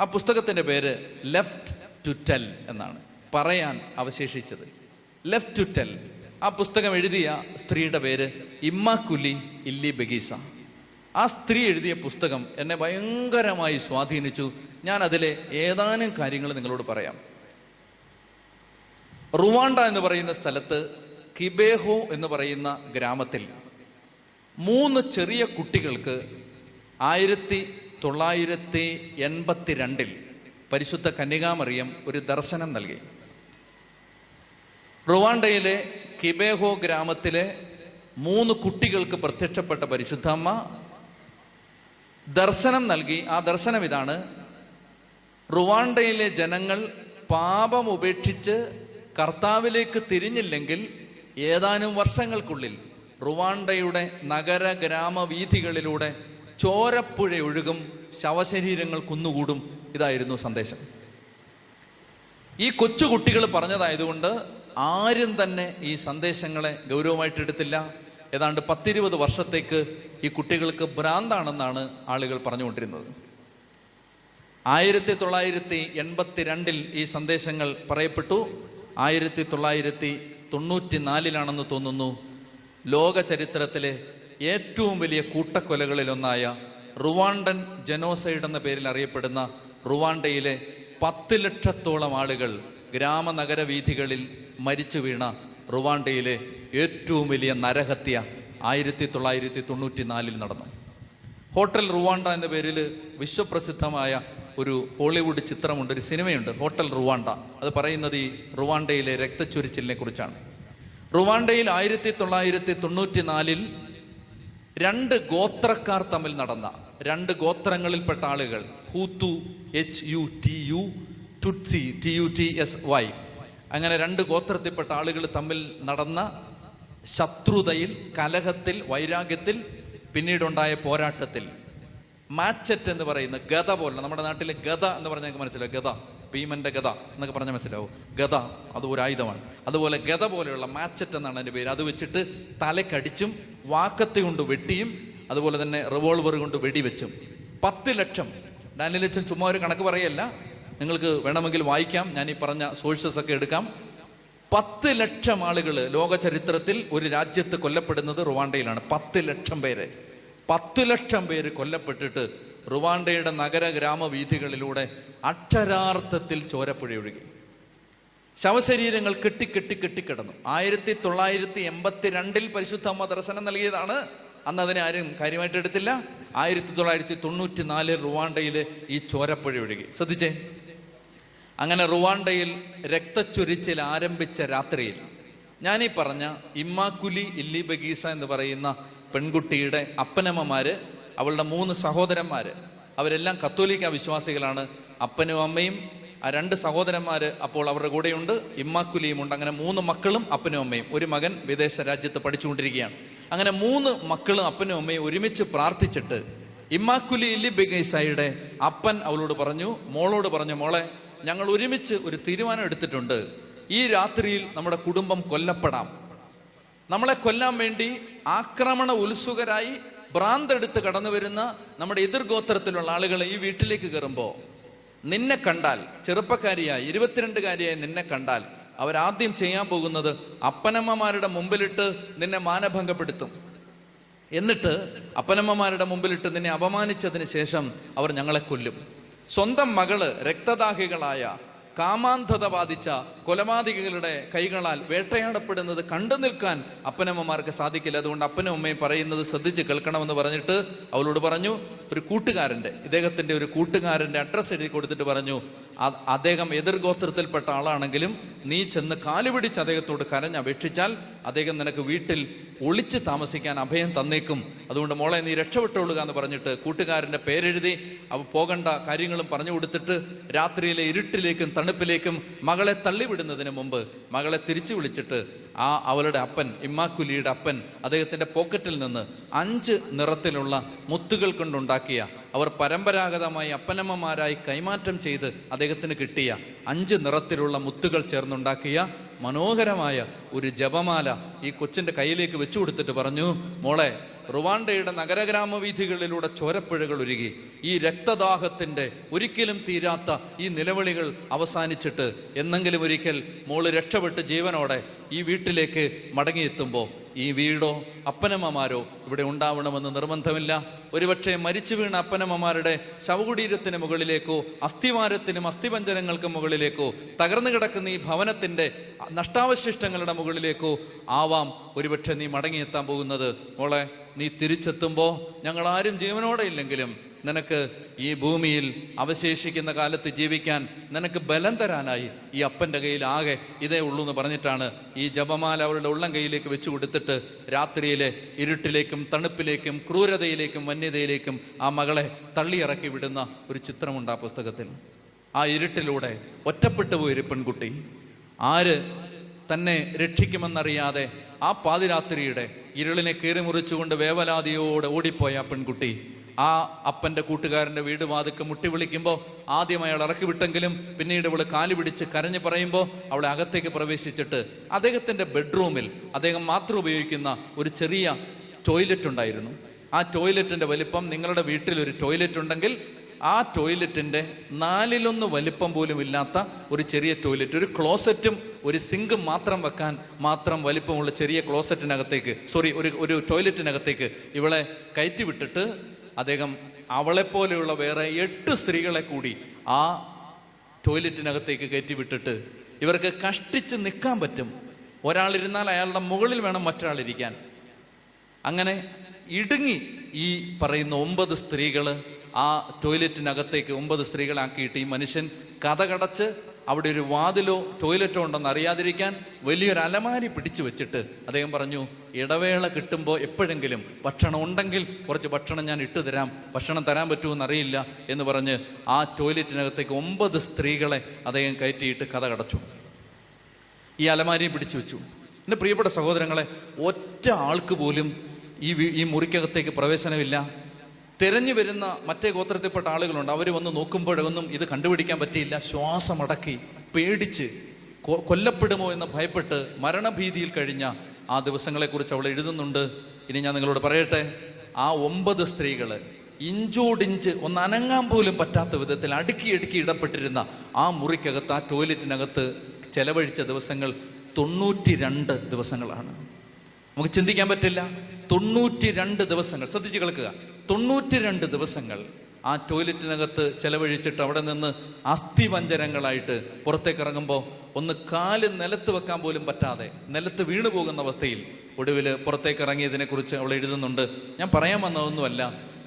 ആ പുസ്തകത്തിൻ്റെ പേര് ലെഫ്റ്റ് ടു ടെൽ എന്നാണ്, പറയാൻ അവശേഷിച്ചത്. Left to tell. ആ പുസ്തകം എഴുതിയ സ്ത്രീയുടെ പേര് ഇമ്മാക്കുലി ഇല്ലിബഗീസ. ആ സ്ത്രീ എഴുതിയ പുസ്തകം എന്നെ ഭയങ്കരമായി സ്വാധീനിച്ചു. ഞാൻ അതിലെ ഏതാനും കാര്യങ്ങൾ നിങ്ങളോട് പറയാം. റുവാണ്ട എന്ന് പറയുന്ന സ്ഥലത്ത് കിബേഹോ എന്ന് പറയുന്ന ഗ്രാമത്തിൽ 3 ചെറിയ കുട്ടികൾക്ക് 1982 പരിശുദ്ധ കന്യകാമറിയം ഒരു ദർശനം നൽകി. റുവാണ്ടയിലെ കിബേഹോ ഗ്രാമത്തിലെ 3 കുട്ടികൾക്ക് പ്രത്യക്ഷപ്പെട്ട പരിശുദ്ധമ്മ ദർശനം നൽകി. ആ ദർശനം ഇതാണ്: റുവാണ്ടയിലെ ജനങ്ങൾ പാപം ഉപേക്ഷിച്ച് കർത്താവിലേക്ക് തിരിഞ്ഞില്ലെങ്കിൽ ഏതാനും വർഷങ്ങൾക്കുള്ളിൽ റുവാണ്ടയുടെ നഗര ഗ്രാമ വീഥികളിലൂടെ ചോരപ്പുഴ ഒഴുകും, ശവശരീരങ്ങൾ കുന്നുകൂടും. ഇതായിരുന്നു സന്ദേശം. ഈ കൊച്ചുകുട്ടികൾ പറഞ്ഞതായതുകൊണ്ട് ആരും തന്നെ ഈ സന്ദേശങ്ങളെ ഗൗരവമായിട്ടെടുത്തില്ല. ഏതാണ്ട് 10-20 വർഷത്തേക്ക് ഈ കുട്ടികൾക്ക് ഭ്രാന്താണെന്നാണ് ആളുകൾ പറഞ്ഞുകൊണ്ടിരുന്നത്. 1982 ഈ സന്ദേശങ്ങൾ പറയപ്പെട്ടു. 1994 തോന്നുന്നു ലോക ചരിത്രത്തിലെ ഏറ്റവും വലിയ കൂട്ടക്കൊലകളിലൊന്നായ റുവാണ്ടൻ ജനോസൈഡ് എന്ന പേരിൽ അറിയപ്പെടുന്ന റുവാണ്ടയിലെ 10 ലക്ഷത്തോളം ആളുകൾ ഗ്രാമനഗര വീഥികളിൽ മരിച്ചു വീണ റുവാണ്ടയിലെ ഏറ്റവും വലിയ നരഹത്യ 1994 നടന്നു. ഹോട്ടൽ റുവാണ്ട എന്ന പേരിൽ വിശ്വപ്രസിദ്ധമായ ഒരു ഹോളിവുഡ് ചിത്രമുണ്ട്, ഒരു സിനിമയുണ്ട്, ഹോട്ടൽ റുവാണ്ട. അത് പറയുന്നത് ഈ റുവാണ്ടയിലെ രക്തച്ചൊരിച്ചിലിനെ കുറിച്ചാണ്. റുവാണ്ടയിൽ 1994 2 ഗോത്രക്കാർ തമ്മിൽ നടന്ന, 2 ഗോത്രങ്ങളിൽപ്പെട്ട ആളുകൾ, ഹൂത്തു ടുട്സി TUTSY, അങ്ങനെ 2 ഗോത്രത്തിൽപ്പെട്ട ആളുകൾ തമ്മിൽ നടന്ന ശത്രുതയിൽ, കലഹത്തിൽ, വൈരാഗ്യത്തിൽ, പിന്നീടുണ്ടായ പോരാട്ടത്തിൽ മാച്ചറ്റ് എന്ന് പറയുന്ന ഗത പോലെ, നമ്മുടെ നാട്ടിലെ ഗത എന്ന് പറഞ്ഞാൽ ഞങ്ങൾക്ക് മനസ്സിലാവും, ഗത, ഭീമന്റെ ഗത എന്നൊക്കെ പറഞ്ഞാൽ മനസ്സിലാവും, ഗത അത് ഒരു ആയുധമാണ്. അതുപോലെ ഗത പോലെയുള്ള മാച്ചറ്റ് എന്നാണ് അതിൻ്റെ പേര്. അത് വെച്ചിട്ട് തലക്കടിച്ചും വാക്കത്തി കൊണ്ട് വെട്ടിയും അതുപോലെ തന്നെ റിവോൾവർ കൊണ്ട് വെടിവെച്ചും 10 ലക്ഷം. ഡാനിയൽ അച്ഛൻ ചുമ്മാ ഒരു കണക്ക് പറയല്ല, നിങ്ങൾക്ക് വേണമെങ്കിൽ വായിക്കാം, ഞാൻ ഈ പറഞ്ഞ സോഴ്സസ് ഒക്കെ എടുക്കാം. 10 ലക്ഷം ആളുകൾ ലോക ചരിത്രത്തിൽ ഒരു രാജ്യത്ത് കൊല്ലപ്പെടുന്നത് റുവാണ്ടയിലാണ്. 10 ലക്ഷം പേര് 10 ലക്ഷം പേര് കൊല്ലപ്പെട്ടിട്ട് റുവാണ്ടയുടെ നഗര ഗ്രാമ വീഥികളിലൂടെ അക്ഷരാർത്ഥത്തിൽ ചോരപ്പുഴയൊഴുകി. ശവശരീരങ്ങൾ കെട്ടിക്കിടന്നു. 1982 പരിശുദ്ധ അമ്മ ദർശനം നൽകിയതാണ്. അന്ന് അതിനെ ആരും കാര്യമായിട്ട് എടുത്തില്ല. 1994 റുവാണ്ടയിലെ ഈ ചോരപ്പുഴ ഒഴുകി. ശ്രദ്ധിച്ചേ, അങ്ങനെ റുവാണ്ടയിൽ രക്തച്ചൊരിച്ചിൽ ആരംഭിച്ച രാത്രിയിൽ ഞാനീ പറഞ്ഞ ഇമ്മാക്കുലി ഇല്ലിബഗീസ എന്ന് പറയുന്ന പെൺകുട്ടിയുടെ അപ്പനമ്മമാര്, അവളുടെ 3 സഹോദരന്മാര്, അവരെല്ലാം കത്തോലിക്ക വിശ്വാസികളാണ്. അപ്പനും അമ്മയും ആ 2 സഹോദരന്മാര് അപ്പോൾ അവരുടെ കൂടെയുണ്ട്, ഇമ്മാക്കുലിയുമുണ്ട്. അങ്ങനെ 3 മക്കളും അപ്പനും അമ്മയും. ഒരു മകൻ വിദേശ രാജ്യത്ത് പഠിച്ചുകൊണ്ടിരിക്കുകയാണ്. അങ്ങനെ 3 മക്കളും അപ്പനും അമ്മയും ഒരുമിച്ച് പ്രാർത്ഥിച്ചിട്ട് ഇമ്മാക്കുലി ഇല്ലിബഗീസയുടെ അപ്പൻ അവളോട് പറഞ്ഞു, മോളോട് പറഞ്ഞു, മോളെ, ഞങ്ങൾ ഒരുമിച്ച് ഒരു തീരുമാനം എടുത്തിട്ടുണ്ട്, ഈ രാത്രിയിൽ നമ്മുടെ കുടുംബം കൊല്ലപ്പെടാം. നമ്മളെ കൊല്ലാൻ വേണ്ടി ആക്രമണ ഉത്സുകരായി ഭ്രാന്തെടുത്ത് കടന്നു വരുന്ന നമ്മുടെ എതിർഗോത്രത്തിലുള്ള ആളുകൾ ഈ വീട്ടിലേക്ക് കയറുമ്പോൾ നിന്നെ കണ്ടാൽ, ചെറുപ്പക്കാരിയായി 22-കാരിയായി നിന്നെ കണ്ടാൽ അവരാദ്യം ചെയ്യാൻ പോകുന്നത് അപ്പനമ്മമാരുടെ മുമ്പിലിട്ട് നിന്നെ മാനഭംഗപ്പെടുത്തും. എന്നിട്ട് അപ്പനമ്മമാരുടെ മുമ്പിലിട്ട് നിന്നെ അപമാനിച്ചതിന് ശേഷം അവർ ഞങ്ങളെ കൊല്ലും. സ്വന്തം മകള് രക്തദാഹികളായ കാമാന്ധത ബാധിച്ച കൊലപാതകികളുടെ കൈകളാൽ വേട്ടയാടപ്പെടുന്നത് കണ്ടു നിൽക്കാൻ അപ്പനമ്മമാർക്ക് സാധിക്കില്ല. അതുകൊണ്ട് അപ്പനും അമ്മയും പറയുന്നത് ശ്രദ്ധിച്ച് കേൾക്കണമെന്ന് പറഞ്ഞിട്ട് അവളോട് പറഞ്ഞു, ഒരു കൂട്ടുകാരൻ്റെ, ഇദ്ദേഹത്തിൻ്റെ ഒരു കൂട്ടുകാരൻ്റെ അഡ്രസ്സ് എഴുതി കൊടുത്തിട്ട് പറഞ്ഞു, അദ്ദേഹം എതിർഗോത്രത്തിൽപ്പെട്ട ആളാണെങ്കിലും നീ ചെന്ന് കാലുപിടിച്ച് അദ്ദേഹത്തോട് കരഞ്ഞപേക്ഷിച്ചാൽ അദ്ദേഹം നിനക്ക് വീട്ടിൽ ഒളിച്ച് താമസിക്കാൻ അഭയം തന്നേക്കും. അതുകൊണ്ട് മോളെ നീ രക്ഷപ്പെട്ടോളുക എന്ന് പറഞ്ഞിട്ട് കൂട്ടുകാരൻ്റെ പേരെഴുതി അവ പോകേണ്ട കാര്യങ്ങളും പറഞ്ഞു കൊടുത്തിട്ട് രാത്രിയിലെ ഇരുട്ടിലേക്കും തണുപ്പിലേക്കും മകളെ തള്ളിവിടുന്നതിന് മുമ്പ് മകളെ തിരിച്ചു വിളിച്ചിട്ട് അവളുടെ അപ്പൻ, ഇമ്മാക്കുലിയുടെ അപ്പൻ, അദ്ദേഹത്തിൻ്റെ പോക്കറ്റിൽ നിന്ന് 5 നിറത്തിലുള്ള മുത്തുകൾ കൊണ്ടുണ്ടാക്കിയ, അവർ പരമ്പരാഗതമായി അപ്പനമ്മമാരായി കൈമാറ്റം ചെയ്ത് അദ്ദേഹത്തിന് കിട്ടിയ 5 നിറത്തിലുള്ള മുത്തുകൾ ചേർന്നുണ്ടാക്കിയ മനോഹരമായ ഒരു ജപമാല ഈ കൊച്ചിൻ്റെ കയ്യിലേക്ക് വെച്ചു കൊടുത്തിട്ട് പറഞ്ഞു, മോളെ, റുവാണ്ടയുടെ നഗരഗ്രാമ വീഥികളിലൂടെ ചോരപ്പുഴകൾ ഒഴുകി. ഈ രക്തദാഹത്തിൻ്റെ ഒരിക്കലും തീരാത്ത ഈ നിലവിളികൾ അവസാനിച്ചിട്ട് എന്നെങ്കിലും ഒരിക്കൽ മോള് രക്ഷപ്പെട്ട് ജീവനോടെ ഈ വീട്ടിലേക്ക് മടങ്ങിയെത്തുമ്പോൾ ഈ വീടോ അപ്പനമ്മമാരോ ഇവിടെ ഉണ്ടാവണമെന്ന് നിർബന്ധമില്ല. ഒരുപക്ഷെ മരിച്ചു വീണ അപ്പനമ്മമാരുടെ ശവകുടീരത്തിന് മുകളിലേക്കോ അസ്ഥിവാരത്തിനും അസ്ഥിപഞ്ജരങ്ങൾക്കും മുകളിലേക്കോ തകർന്നു കിടക്കുന്ന ഈ ഭവനത്തിൻ്റെ നഷ്ടാവശിഷ്ടങ്ങളുടെ മുകളിലേക്കോ ആവാം ഒരുപക്ഷെ നീ മടങ്ങിയെത്താൻ പോകുന്നത്. മോളെ, നീ തിരിച്ചെത്തുമ്പോൾ ഞങ്ങളാരും ജീവനോടെ ഇല്ലെങ്കിലും നിനക്ക് ഈ ഭൂമിയിൽ അവശേഷിക്കുന്ന കാലത്ത് ജീവിക്കാൻ നിനക്ക് ബലം തരാനായി ഈ അപ്പൻ്റെ കയ്യിൽ ആകെ ഇതേ ഉള്ളൂ എന്ന് പറഞ്ഞിട്ടാണ് ഈ ജപമാല അവരുടെ ഉള്ളം കയ്യിലേക്ക് വെച്ചു കൊടുത്തിട്ട് രാത്രിയിലെ ഇരുട്ടിലേക്കും തണുപ്പിലേക്കും ക്രൂരതയിലേക്കും വന്യതയിലേക്കും ആ മകളെ തള്ളിയിറക്കി വിടുന്ന ഒരു ചിത്രമുണ്ട് ആ പുസ്തകത്തിൽ. ആ ഇരുട്ടിലൂടെ ഒറ്റപ്പെട്ടു പോയൊരു പെൺകുട്ടി, ആര് തന്നെ രക്ഷിക്കുമെന്നറിയാതെ ആ പാതിരാത്രിയുടെ ഇരുളിനെ കീറി മുറിച്ചുകൊണ്ട് വേവലാതിയോടെ ഓടിപ്പോയ ആ പെൺകുട്ടി ആ അപ്പൻ്റെ കൂട്ടുകാരൻ്റെ വീട് വാതിൽക്ക് മുട്ടി വിളിക്കുമ്പോൾ ആദ്യം അയാൾ ഇറക്കി വിട്ടെങ്കിലും പിന്നീട് അവൾ കാലു പിടിച്ച് കരഞ്ഞു പറയുമ്പോൾ അവളെ അകത്തേക്ക് പ്രവേശിച്ചിട്ട് അദ്ദേഹത്തിൻ്റെ ബെഡ്റൂമിൽ അദ്ദേഹം മാത്രം ഉപയോഗിക്കുന്ന ഒരു ചെറിയ ടോയ്ലറ്റ് ഉണ്ടായിരുന്നു. ആ ടോയ്ലറ്റിൻ്റെ വലിപ്പം, നിങ്ങളുടെ വീട്ടിൽ ഒരു ടോയ്ലറ്റ് ഉണ്ടെങ്കിൽ ആ ടോയ്ലറ്റിൻ്റെ 4/1 വലിപ്പം പോലും ഇല്ലാത്ത ഒരു ചെറിയ ടോയ്ലറ്റ്, ഒരു ക്ലോസറ്റും ഒരു സിങ്കും മാത്രം വെക്കാൻ മാത്രം വലിപ്പമുള്ള ചെറിയ ക്ലോസറ്റിനകത്തേക്ക്, ഒരു ടോയ്ലറ്റിനകത്തേക്ക് ഇവളെ കയറ്റി വിട്ടിട്ട് അദ്ദേഹം അവളെപ്പോലെയുള്ള വേറെ 8 സ്ത്രീകളെ കൂടി ആ ടോയ്ലറ്റിനകത്തേക്ക് കയറ്റി വിട്ടിട്ട് ഇവർക്ക് കഷ്ടിച്ച് നിൽക്കാൻ പറ്റും, ഒരാളിരുന്നാൽ അയാളുടെ മുകളിൽ വേണം മറ്റൊരാളിരിക്കാൻ. അങ്ങനെ ഇടുങ്ങി ഈ പറയുന്ന 9 സ്ത്രീകൾ ആ ടോയ്ലറ്റിനകത്തേക്ക് 9 സ്ത്രീകളാക്കിയിട്ട് ഈ മനുഷ്യൻ കതകടച്ച് അവിടെ ഒരു വാതിലോ ടോയ്ലറ്റോ ഉണ്ടെന്ന് അറിയാതിരിക്കാൻ വലിയൊരു അലമാരി പിടിച്ചു വെച്ചിട്ട് അദ്ദേഹം പറഞ്ഞു, ഇടവേള കിട്ടുമ്പോൾ എപ്പോഴെങ്കിലും ഭക്ഷണം ഉണ്ടെങ്കിൽ കുറച്ച് ഭക്ഷണം ഞാൻ ഇട്ടു തരാം, ഭക്ഷണം തരാൻ പറ്റുമെന്ന് അറിയില്ല എന്ന് പറഞ്ഞ് ആ ടോയ്ലറ്റിനകത്തേക്ക് 9 സ്ത്രീകളെ അദ്ദേഹം കയറ്റിയിട്ട് കതകടച്ചു, ഈ അലമാരി പിടിച്ചു വെച്ചു. എൻ്റെ പ്രിയപ്പെട്ട സഹോദരങ്ങളെ, ഒറ്റ ആൾക്ക് പോലും ഈ മുറിക്കകത്തേക്ക് പ്രവേശനമില്ല. തിരഞ്ഞു വരുന്ന മറ്റേ ഗോത്രത്തിൽപ്പെട്ട ആളുകളുണ്ട്, അവർ വന്ന് നോക്കുമ്പോഴൊന്നും ഇത് കണ്ടുപിടിക്കാൻ പറ്റിയില്ല. ശ്വാസമടക്കി പേടിച്ച് കൊല്ലപ്പെടുമോ എന്ന് ഭയപ്പെട്ട് മരണഭീതിയിൽ കഴിഞ്ഞ ആ ദിവസങ്ങളെക്കുറിച്ച് അവൾ എഴുതുന്നുണ്ട്. ഇനി ഞാൻ നിങ്ങളോട് പറയട്ടെ, ആ 9 സ്ത്രീകൾ ഈ ഇഞ്ചോടിഞ്ച് ഒന്ന് അനങ്ങാൻ പോലും പറ്റാത്ത വിധത്തിൽ അടുക്കി ഇടപെട്ടിരുന്ന ആ മുറിക്കകത്ത്, ആ ടോയ്ലറ്റിനകത്ത് ചെലവഴിച്ച ദിവസങ്ങൾ 92 ദിവസങ്ങളാണ്. നമുക്ക് ചിന്തിക്കാൻ പറ്റില്ല. 92 ദിവസങ്ങൾ, ശ്രദ്ധിച്ച് കേൾക്കുക, 92 ദിവസങ്ങൾ ആ ടോയ്ലറ്റിനകത്ത് ചെലവഴിച്ചിട്ട് അവിടെ നിന്ന് അസ്ഥിവഞ്ചരങ്ങളായിട്ട് പുറത്തേക്ക് ഇറങ്ങുമ്പോൾ ഒന്ന് കാല് നിലത്ത് വെക്കാൻ പോലും പറ്റാതെ നിലത്ത് വീണു പോകുന്ന അവസ്ഥയിൽ ഒടുവിൽ പുറത്തേക്ക് ഇറങ്ങിയതിനെക്കുറിച്ച് അവൾ എഴുതുന്നുണ്ട്. ഞാൻ പറയാൻ വന്നതൊന്നുമല്ല.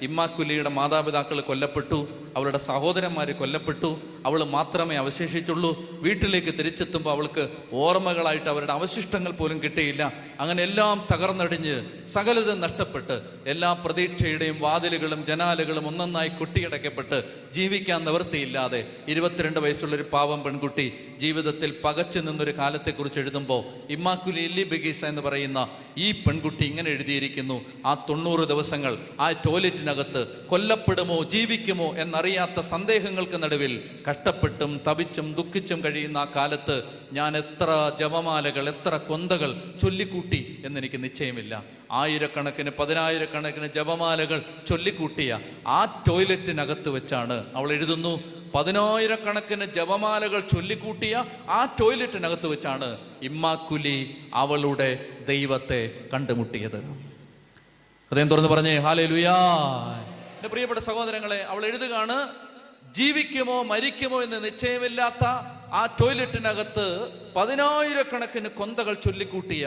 ഇമ്മാക്കുലിയുടെ മാതാപിതാക്കൾ കൊല്ലപ്പെട്ടു, അവളുടെ സഹോദരന്മാർ കൊല്ലപ്പെട്ടു, അവൾ മാത്രമേ അവശേഷിച്ചുള്ളൂ. വീട്ടിലേക്ക് തിരിച്ചെത്തുമ്പോൾ അവൾക്ക് ഓർമ്മകളായിട്ട് അവരുടെ അവശിഷ്ടങ്ങൾ പോലും കിട്ടിയില്ല. അങ്ങനെ എല്ലാം തകർന്നടിഞ്ഞ് സകലതും നഷ്ടപ്പെട്ട് എല്ലാ പ്രതീക്ഷയുടെയും വാതിലുകളും ജനാലുകളും ഒന്നൊന്നായി കൊട്ടിയടക്കപ്പെട്ട് ജീവിക്കാൻ നിവൃത്തിയില്ലാതെ 22 വയസ്സുള്ളൊരു പാവം പെൺകുട്ടി ജീവിതത്തിൽ പകച്ചു നിന്നൊരു കാലത്തെക്കുറിച്ച് എഴുതുമ്പോൾ ഇമ്മാക്കുലി ഇല്ലിബഗീസ എന്ന് പറയുന്ന ഈ പെൺകുട്ടി ഇങ്ങനെ എഴുതിയിരിക്കുന്നു. ആ 90 ദിവസങ്ങൾ ആ ടോയ്ലറ്റിനകത്ത് കൊല്ലപ്പെടുമോ ജീവിക്കുമോ എന്നറിയാത്ത സന്ദേഹങ്ങൾക്ക് നടുവിൽ കഷ്ടപ്പെട്ടും തപിച്ചും ദുഃഖിച്ചും കഴിയുന്ന ആ കാലത്ത് ഞാൻ എത്ര ജപമാലകൾ, എത്ര കൊന്തകൾ ചൊല്ലിക്കൂട്ടി എന്നെനിക്ക് നിശ്ചയമില്ല. ആയിരക്കണക്കിന്, പതിനായിരക്കണക്കിന് ജപമാലകൾ ചൊല്ലിക്കൂട്ടിയ ആ ടോയ്ലറ്റിനകത്ത് വെച്ചാണ് അവൾ എഴുതുന്നു. 10,000 ജപമാലകൾ ചൊല്ലിക്കൂട്ടിയ ആ ടോയ്ലറ്റിനകത്ത് വെച്ചാണ് ഇമ്മാക്കുലി അവളുടെ ദൈവത്തെ കണ്ടുമുട്ടിയത്. ഹൃദയം തുറന്ന് പറഞ്ഞേ ഹല്ലേലൂയാ. എൻ്റെ പ്രിയപ്പെട്ട സഹോദരങ്ങളെ, അവൾ എഴുതുകയാണ്, ജീവിക്കുമോ മരിക്കുമോ എന്ന് നിശ്ചയമില്ലാത്ത ആ ടോയ്ലറ്റിനകത്ത് 10,000 കൊന്തകൾ ചൊല്ലിക്കൂട്ടിയ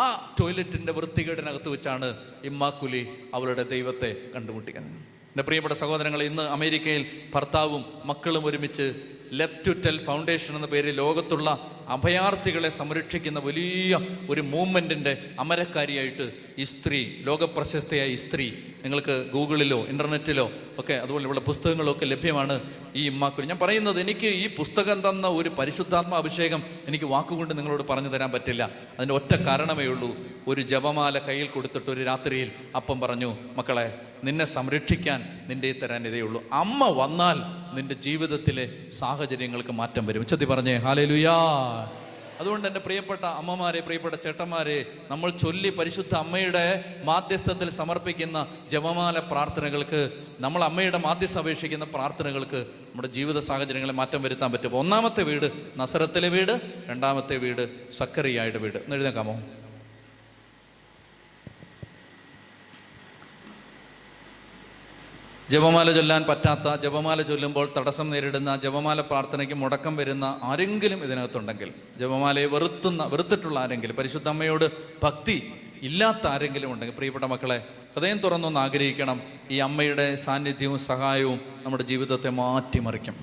ആ ടോയ്ലറ്റിന്റെ വൃത്തികേടിനകത്ത് വെച്ചാണ് ഇമ്മാക്കുലി അവളുടെ ദൈവത്തെ കണ്ടുമുട്ടിയത്. എൻ്റെ പ്രിയപ്പെട്ട സഹോദരങ്ങൾ, ഇന്ന് അമേരിക്കയിൽ ഭർത്താവും മക്കളും ഒരുമിച്ച് ലെഫ്റ്റ് ടു ടെൽ ഫൗണ്ടേഷൻ എന്ന പേരിൽ ലോകത്തുള്ള അഭയാർത്ഥികളെ സംരക്ഷിക്കുന്ന വലിയ ഒരു മൂവ്മെൻറ്റിൻ്റെ അമരക്കാരിയായിട്ട് ഈ സ്ത്രീ, ലോകപ്രശസ്തയായ ഈ സ്ത്രീ, നിങ്ങൾക്ക് ഗൂഗിളിലോ ഇൻ്റർനെറ്റിലോ ഒക്കെ അതുപോലെ ഉള്ള പുസ്തകങ്ങളൊക്കെ ലഭ്യമാണ്. ഈ ഇമ്മാക്കുലി, ഞാൻ പറയുന്നത് എനിക്ക് ഈ പുസ്തകം തന്ന ഒരു പരിശുദ്ധാത്മ അഭിഷേകം എനിക്ക് വാക്കുകൊണ്ട് നിങ്ങളോട് പറഞ്ഞു തരാൻ പറ്റില്ല. അതിൻ്റെ ഒറ്റ കാരണമേ ഉള്ളൂ, ഒരു ജപമാല കയ്യിൽ കൊടുത്തിട്ട് ഒരു രാത്രിയിൽ അപ്പം പറഞ്ഞു, മക്കളെ നിന്നെ സംരക്ഷിക്കാൻ നിൻ്റെ തരാൻ ഇതേയുള്ളൂ, അമ്മ വന്നാൽ നിന്റെ ജീവിതത്തിലെ സാഹചര്യങ്ങൾക്ക് മാറ്റം വരും. ഉച്ചത്തി പറഞ്ഞേ ഹല്ലേലൂയാ. അതുകൊണ്ട് എൻ്റെ പ്രിയപ്പെട്ട അമ്മമാരെ, പ്രിയപ്പെട്ട ചേട്ടന്മാരെ, നമ്മൾ ചൊല്ലി പരിശുദ്ധ അമ്മയുടെ മാധ്യസ്ഥത്തിൽ സമർപ്പിക്കുന്ന ജപമാല പ്രാർത്ഥനകൾക്ക്, നമ്മൾ അമ്മയുടെ മാധ്യസ്ഥം അപേക്ഷിക്കുന്ന പ്രാർത്ഥനകൾക്ക് നമ്മുടെ ജീവിത സാഹചര്യങ്ങളെ മാറ്റം വരുത്താൻ പറ്റും. ഒന്നാമത്തെ വീട് നസറത്തിലെ വീട്, രണ്ടാമത്തെ വീട് സക്കറിയായുടെ വീട്. ഒന്ന് എഴുന്നേൽക്കാമോ? ജപമാല ചൊല്ലാൻ പറ്റാത്ത, ജപമാല ചൊല്ലുമ്പോൾ തടസ്സം നേരിടുന്ന, ജപമാല പ്രാർത്ഥനയ്ക്ക് മുടക്കം വരുന്ന ആരെങ്കിലും ഇതിനകത്തുണ്ടെങ്കിൽ, ജപമാലയെ വെറുത്തിട്ടുള്ള ആരെങ്കിലും, പരിശുദ്ധ അമ്മയോട് ഭക്തി ഇല്ലാത്ത ആരെങ്കിലും ഉണ്ടെങ്കിൽ, പ്രിയപ്പെട്ട മക്കളെ, ഹൃദയം തുറന്നൊന്ന് ആഗ്രഹിക്കണം. ഈ അമ്മയുടെ സാന്നിധ്യവും സഹായവും നമ്മുടെ ജീവിതത്തെ മാറ്റിമറിക്കും,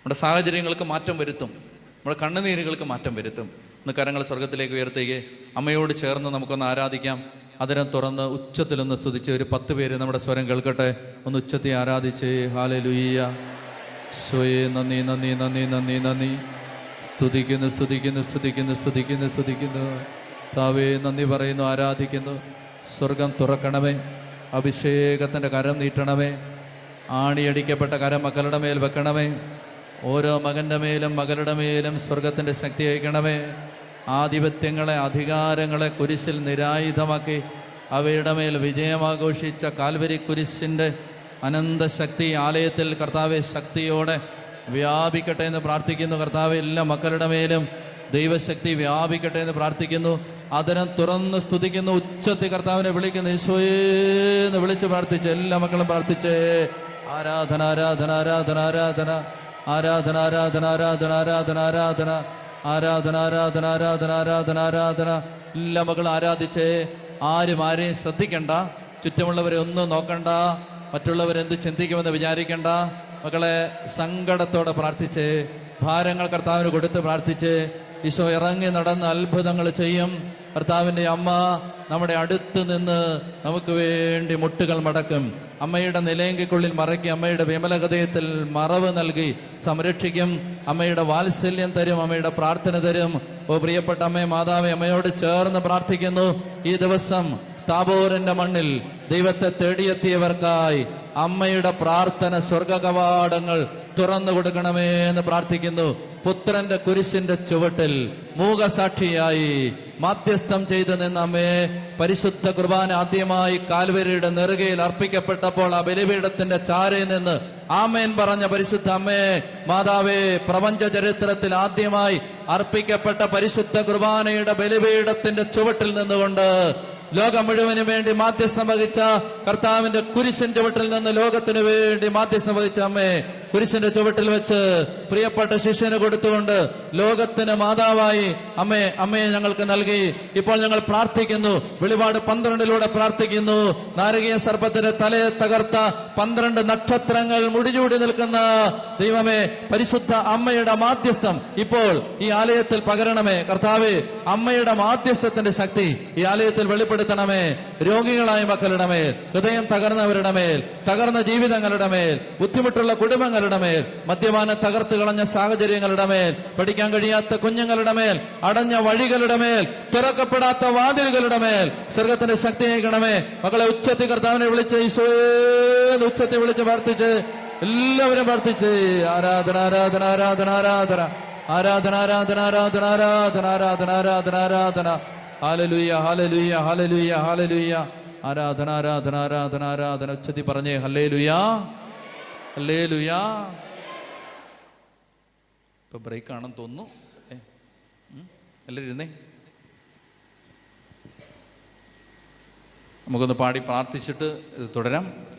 നമ്മുടെ സാഹചര്യങ്ങൾക്ക് മാറ്റം വരുത്തും, നമ്മുടെ കണ്ണുനീരുകൾക്ക് മാറ്റം വരുത്തും. ഒന്ന് കരങ്ങൾ സ്വർഗത്തിലേക്ക് ഉയർത്തുകയെ അമ്മയോട് ചേർന്ന് നമുക്കൊന്ന് ആരാധിക്കാം. അതിനെ തുറന്ന് ഉച്ചത്തിലൊന്ന് സ്തുതിച്ച് ഒരു 10 പേര് നമ്മുടെ സ്വരം കേൾക്കട്ടെ. ഒന്ന് ഉച്ചത്തിൽ ആരാധിച്ച് ഹല്ലേലൂയ. സ്വയേ നന്ദി, നന്ദി, നന്ദി, നന്ദി, നന്ദി. സ്തുതിക്കുന്നു, സ്തുതിക്കുന്നു, സ്തുതിക്കുന്നു, സ്തുതിക്കുന്നു, സ്തുതിക്കുന്നു. താവേ നന്ദി പറയുന്നു, ആരാധിക്കുന്നു. സ്വർഗം തുറക്കണമേ, അഭിഷേകത്തിൻ്റെ കരം നീട്ടണമേ, ആണിയടിക്കപ്പെട്ട കരം മക്കളുടെ മേൽ വെക്കണമേ, ഓരോ മകൻ്റെ മേലും മകളുടെ മേലും സ്വർഗത്തിൻ്റെ ശക്തി അയക്കണമേ. ആധിപത്യങ്ങളെ, അധികാരങ്ങളെ കുരിശിൽ നിരായുധമാക്കി അവയുടെ മേൽ വിജയമാഘോഷിച്ച കാൽവരി കുരിശിൻ്റെ അനന്തശക്തി ആലയത്തിൽ കർത്താവെ ശക്തിയോടെ വ്യാപിക്കട്ടെ എന്ന് പ്രാർത്ഥിക്കുന്നു. കർത്താവെ എല്ലാ മക്കളുടെ മേലും ദൈവശക്തി വ്യാപിക്കട്ടെ എന്ന് പ്രാർത്ഥിക്കുന്നു. അതിനം തുറന്ന് സ്തുതിക്കുന്നു. ഉച്ചത്തിൽ കർത്താവിനെ വിളിക്കുന്നു, ഈശോയെന്ന് വിളിച്ച് പ്രാർത്ഥിച്ച് എല്ലാ മക്കളും പ്രാർത്ഥിച്ച് ആരാധന, ആരാധന, ആരാധന, ആരാധന, ആരാധന, ആരാധന, ആരാധന, ആരാധന, ആരാധന, ആരാധന, ആരാധന, ആരാധന, ആരാധന, ആരാധന. എല്ലാ മക്കളും ആരാധിച്ച് ആരും ആരെയും ശ്രദ്ധിക്കണ്ട, ചുറ്റുമുള്ളവരെ ഒന്നും നോക്കണ്ട, മറ്റുള്ളവരെന്ത് ചിന്തിക്കുമെന്ന് വിചാരിക്കണ്ട. മക്കളെ സങ്കടത്തോടെ പ്രാർത്ഥിച്ച്, ഭാരങ്ങൾ കർത്താവിന് കൊടുത്ത് പ്രാർത്ഥിച്ച്, ഈശോ ഇറങ്ങി നടന്ന് അത്ഭുതങ്ങൾ ചെയ്യും. കർത്താവിൻ്റെ അമ്മ നമ്മുടെ അടുത്ത് നിന്ന് നമുക്ക് വേണ്ടി മുട്ടുകൾ മടക്കും. അമ്മയുടെ നിലയങ്കിക്കുള്ളിൽ മറക്കി, അമ്മയുടെ വിമലഹൃദയത്തിൽ മറവ് നൽകി സംരക്ഷിക്കും. അമ്മയുടെ വാത്സല്യം തരും, അമ്മയുടെ പ്രാർത്ഥന തരും. ഓ പ്രിയപ്പെട്ട അമ്മേ, മാതാവേ, അമ്മയോട് ചേർന്ന് പ്രാർത്ഥിക്കുന്നു. ഈ ദിവസം താബോറിന്റെ മണ്ണിൽ ദൈവത്തെ തേടിയെത്തിയവർക്കായി അമ്മയുടെ പ്രാർത്ഥന സ്വർഗ കവാടങ്ങൾ തുറന്നു കൊടുക്കണമേ എന്ന് പ്രാർത്ഥിക്കുന്നു. പുത്രന്റെ കുരിശിന്റെ ചുവട്ടിൽ മൂകസാക്ഷിയായി മാധ്യസ്ഥം ചെയ്ത് നിന്ന അമ്മേ, പരിശുദ്ധ കുർബാന ആദ്യമായി കാൽവരിയുടെ നെറുകയിൽ അർപ്പിക്കപ്പെട്ടപ്പോൾ ആ ബലിപീഠത്തിന്റെ ചാരയിൽ നിന്ന് ആമേൻ പറഞ്ഞ പരിശുദ്ധ അമ്മേ മാതാവേ, പ്രപഞ്ച ചരിത്രത്തിൽ ആദ്യമായി അർപ്പിക്കപ്പെട്ട പരിശുദ്ധ കുർബാനയുടെ ബലിപീഠത്തിന്റെ ചുവട്ടിൽ നിന്നുകൊണ്ട് ലോകം മുഴുവന് വേണ്ടി മാധ്യസ്ഥം വഹിച്ച കർത്താവിന്റെ കുരിശിൻ ചുവട്ടിൽ നിന്ന് ലോകത്തിനു വേണ്ടി മാധ്യസ്ഥം വഹിച്ച അമ്മേ, കുരിശിന്റെ ചുവട്ടിൽ വെച്ച് പ്രിയപ്പെട്ട ശിഷ്യന് കൊടുത്തുകൊണ്ട് ലോകത്തിന് മാതാവായി അമ്മേ, അമ്മയെ ഞങ്ങൾക്ക് നൽകി. ഇപ്പോൾ ഞങ്ങൾ പ്രാർത്ഥിക്കുന്നു, വെളിപാട് 12 പ്രാർത്ഥിക്കുന്നു, നാരകീയ സർപ്പത്തിന്റെ തലയെ തകർത്ത 12 നക്ഷത്രങ്ങൾ മുടിഞ്ഞൂടി നിൽക്കുന്ന ദൈവമേ, പരിശുദ്ധ അമ്മയുടെ മാധ്യസ്ഥം ഇപ്പോൾ ഈ ആലയത്തിൽ പകരണമേ. കർത്താവേ, അമ്മയുടെ മാധ്യസ്ഥത്തിന്റെ ശക്തി ഈ ആലയത്തിൽ വെളിപ്പെടുത്തണമേ. രോഗികളായ മക്കളുടെ മേൽ, ഹൃദയം തകർന്നവരുടെ മേൽ, തകർന്ന ജീവിതങ്ങളുടെ മേൽ, ബുദ്ധിമുട്ടുള്ള കുടുംബങ്ങൾ മേൽ, മദ്യപാനം തകർത്ത് കളഞ്ഞ സാഹചര്യങ്ങളുടെ മേൽ, പഠിക്കാൻ കഴിയാത്ത കുഞ്ഞുങ്ങളുടെ മേൽ, അടഞ്ഞ വഴികളുടെ മേൽ, തുറക്കപ്പെടാത്ത വാതിലുകളുടെ മേൽ സ്വർഗത്തിന്റെ ശക്തി നീക്കണമേ. മക്കളെ ഉച്ചത്തി കർത്താവിനെ വിളിച്ച് ഈശോയെ ഉച്ചത്തി വിളിച്ച് പ്രാർത്ഥിച്ച് എല്ലാവരും പ്രാർത്ഥിച്ച് ആരാധന ആരാധന ആരാധന ആരാധന ആരാധന ആരാധന ആരാധന ആരാധന ആരാധന ആരാധന ആരാധന ഹല്ലേലൂയ ഹല്ലേലൂയ ഹല്ലേലൂയ ഹല്ലേലൂയ ആരാധന ആരാധന ആരാധന ആരാധന ഉച്ചത്തി പറഞ്ഞേ ഹല്ലേലൂയ ഹല്ലേലൂയാ. ഇപ്പൊ ബ്രേക്ക് ആണെന്ന് തോന്നുന്നു. എല്ലാവരും ഇരുന്നേ, നമുക്കൊന്ന് പാടി പ്രാർത്ഥിച്ചിട്ട് ഇത് തുടരാം.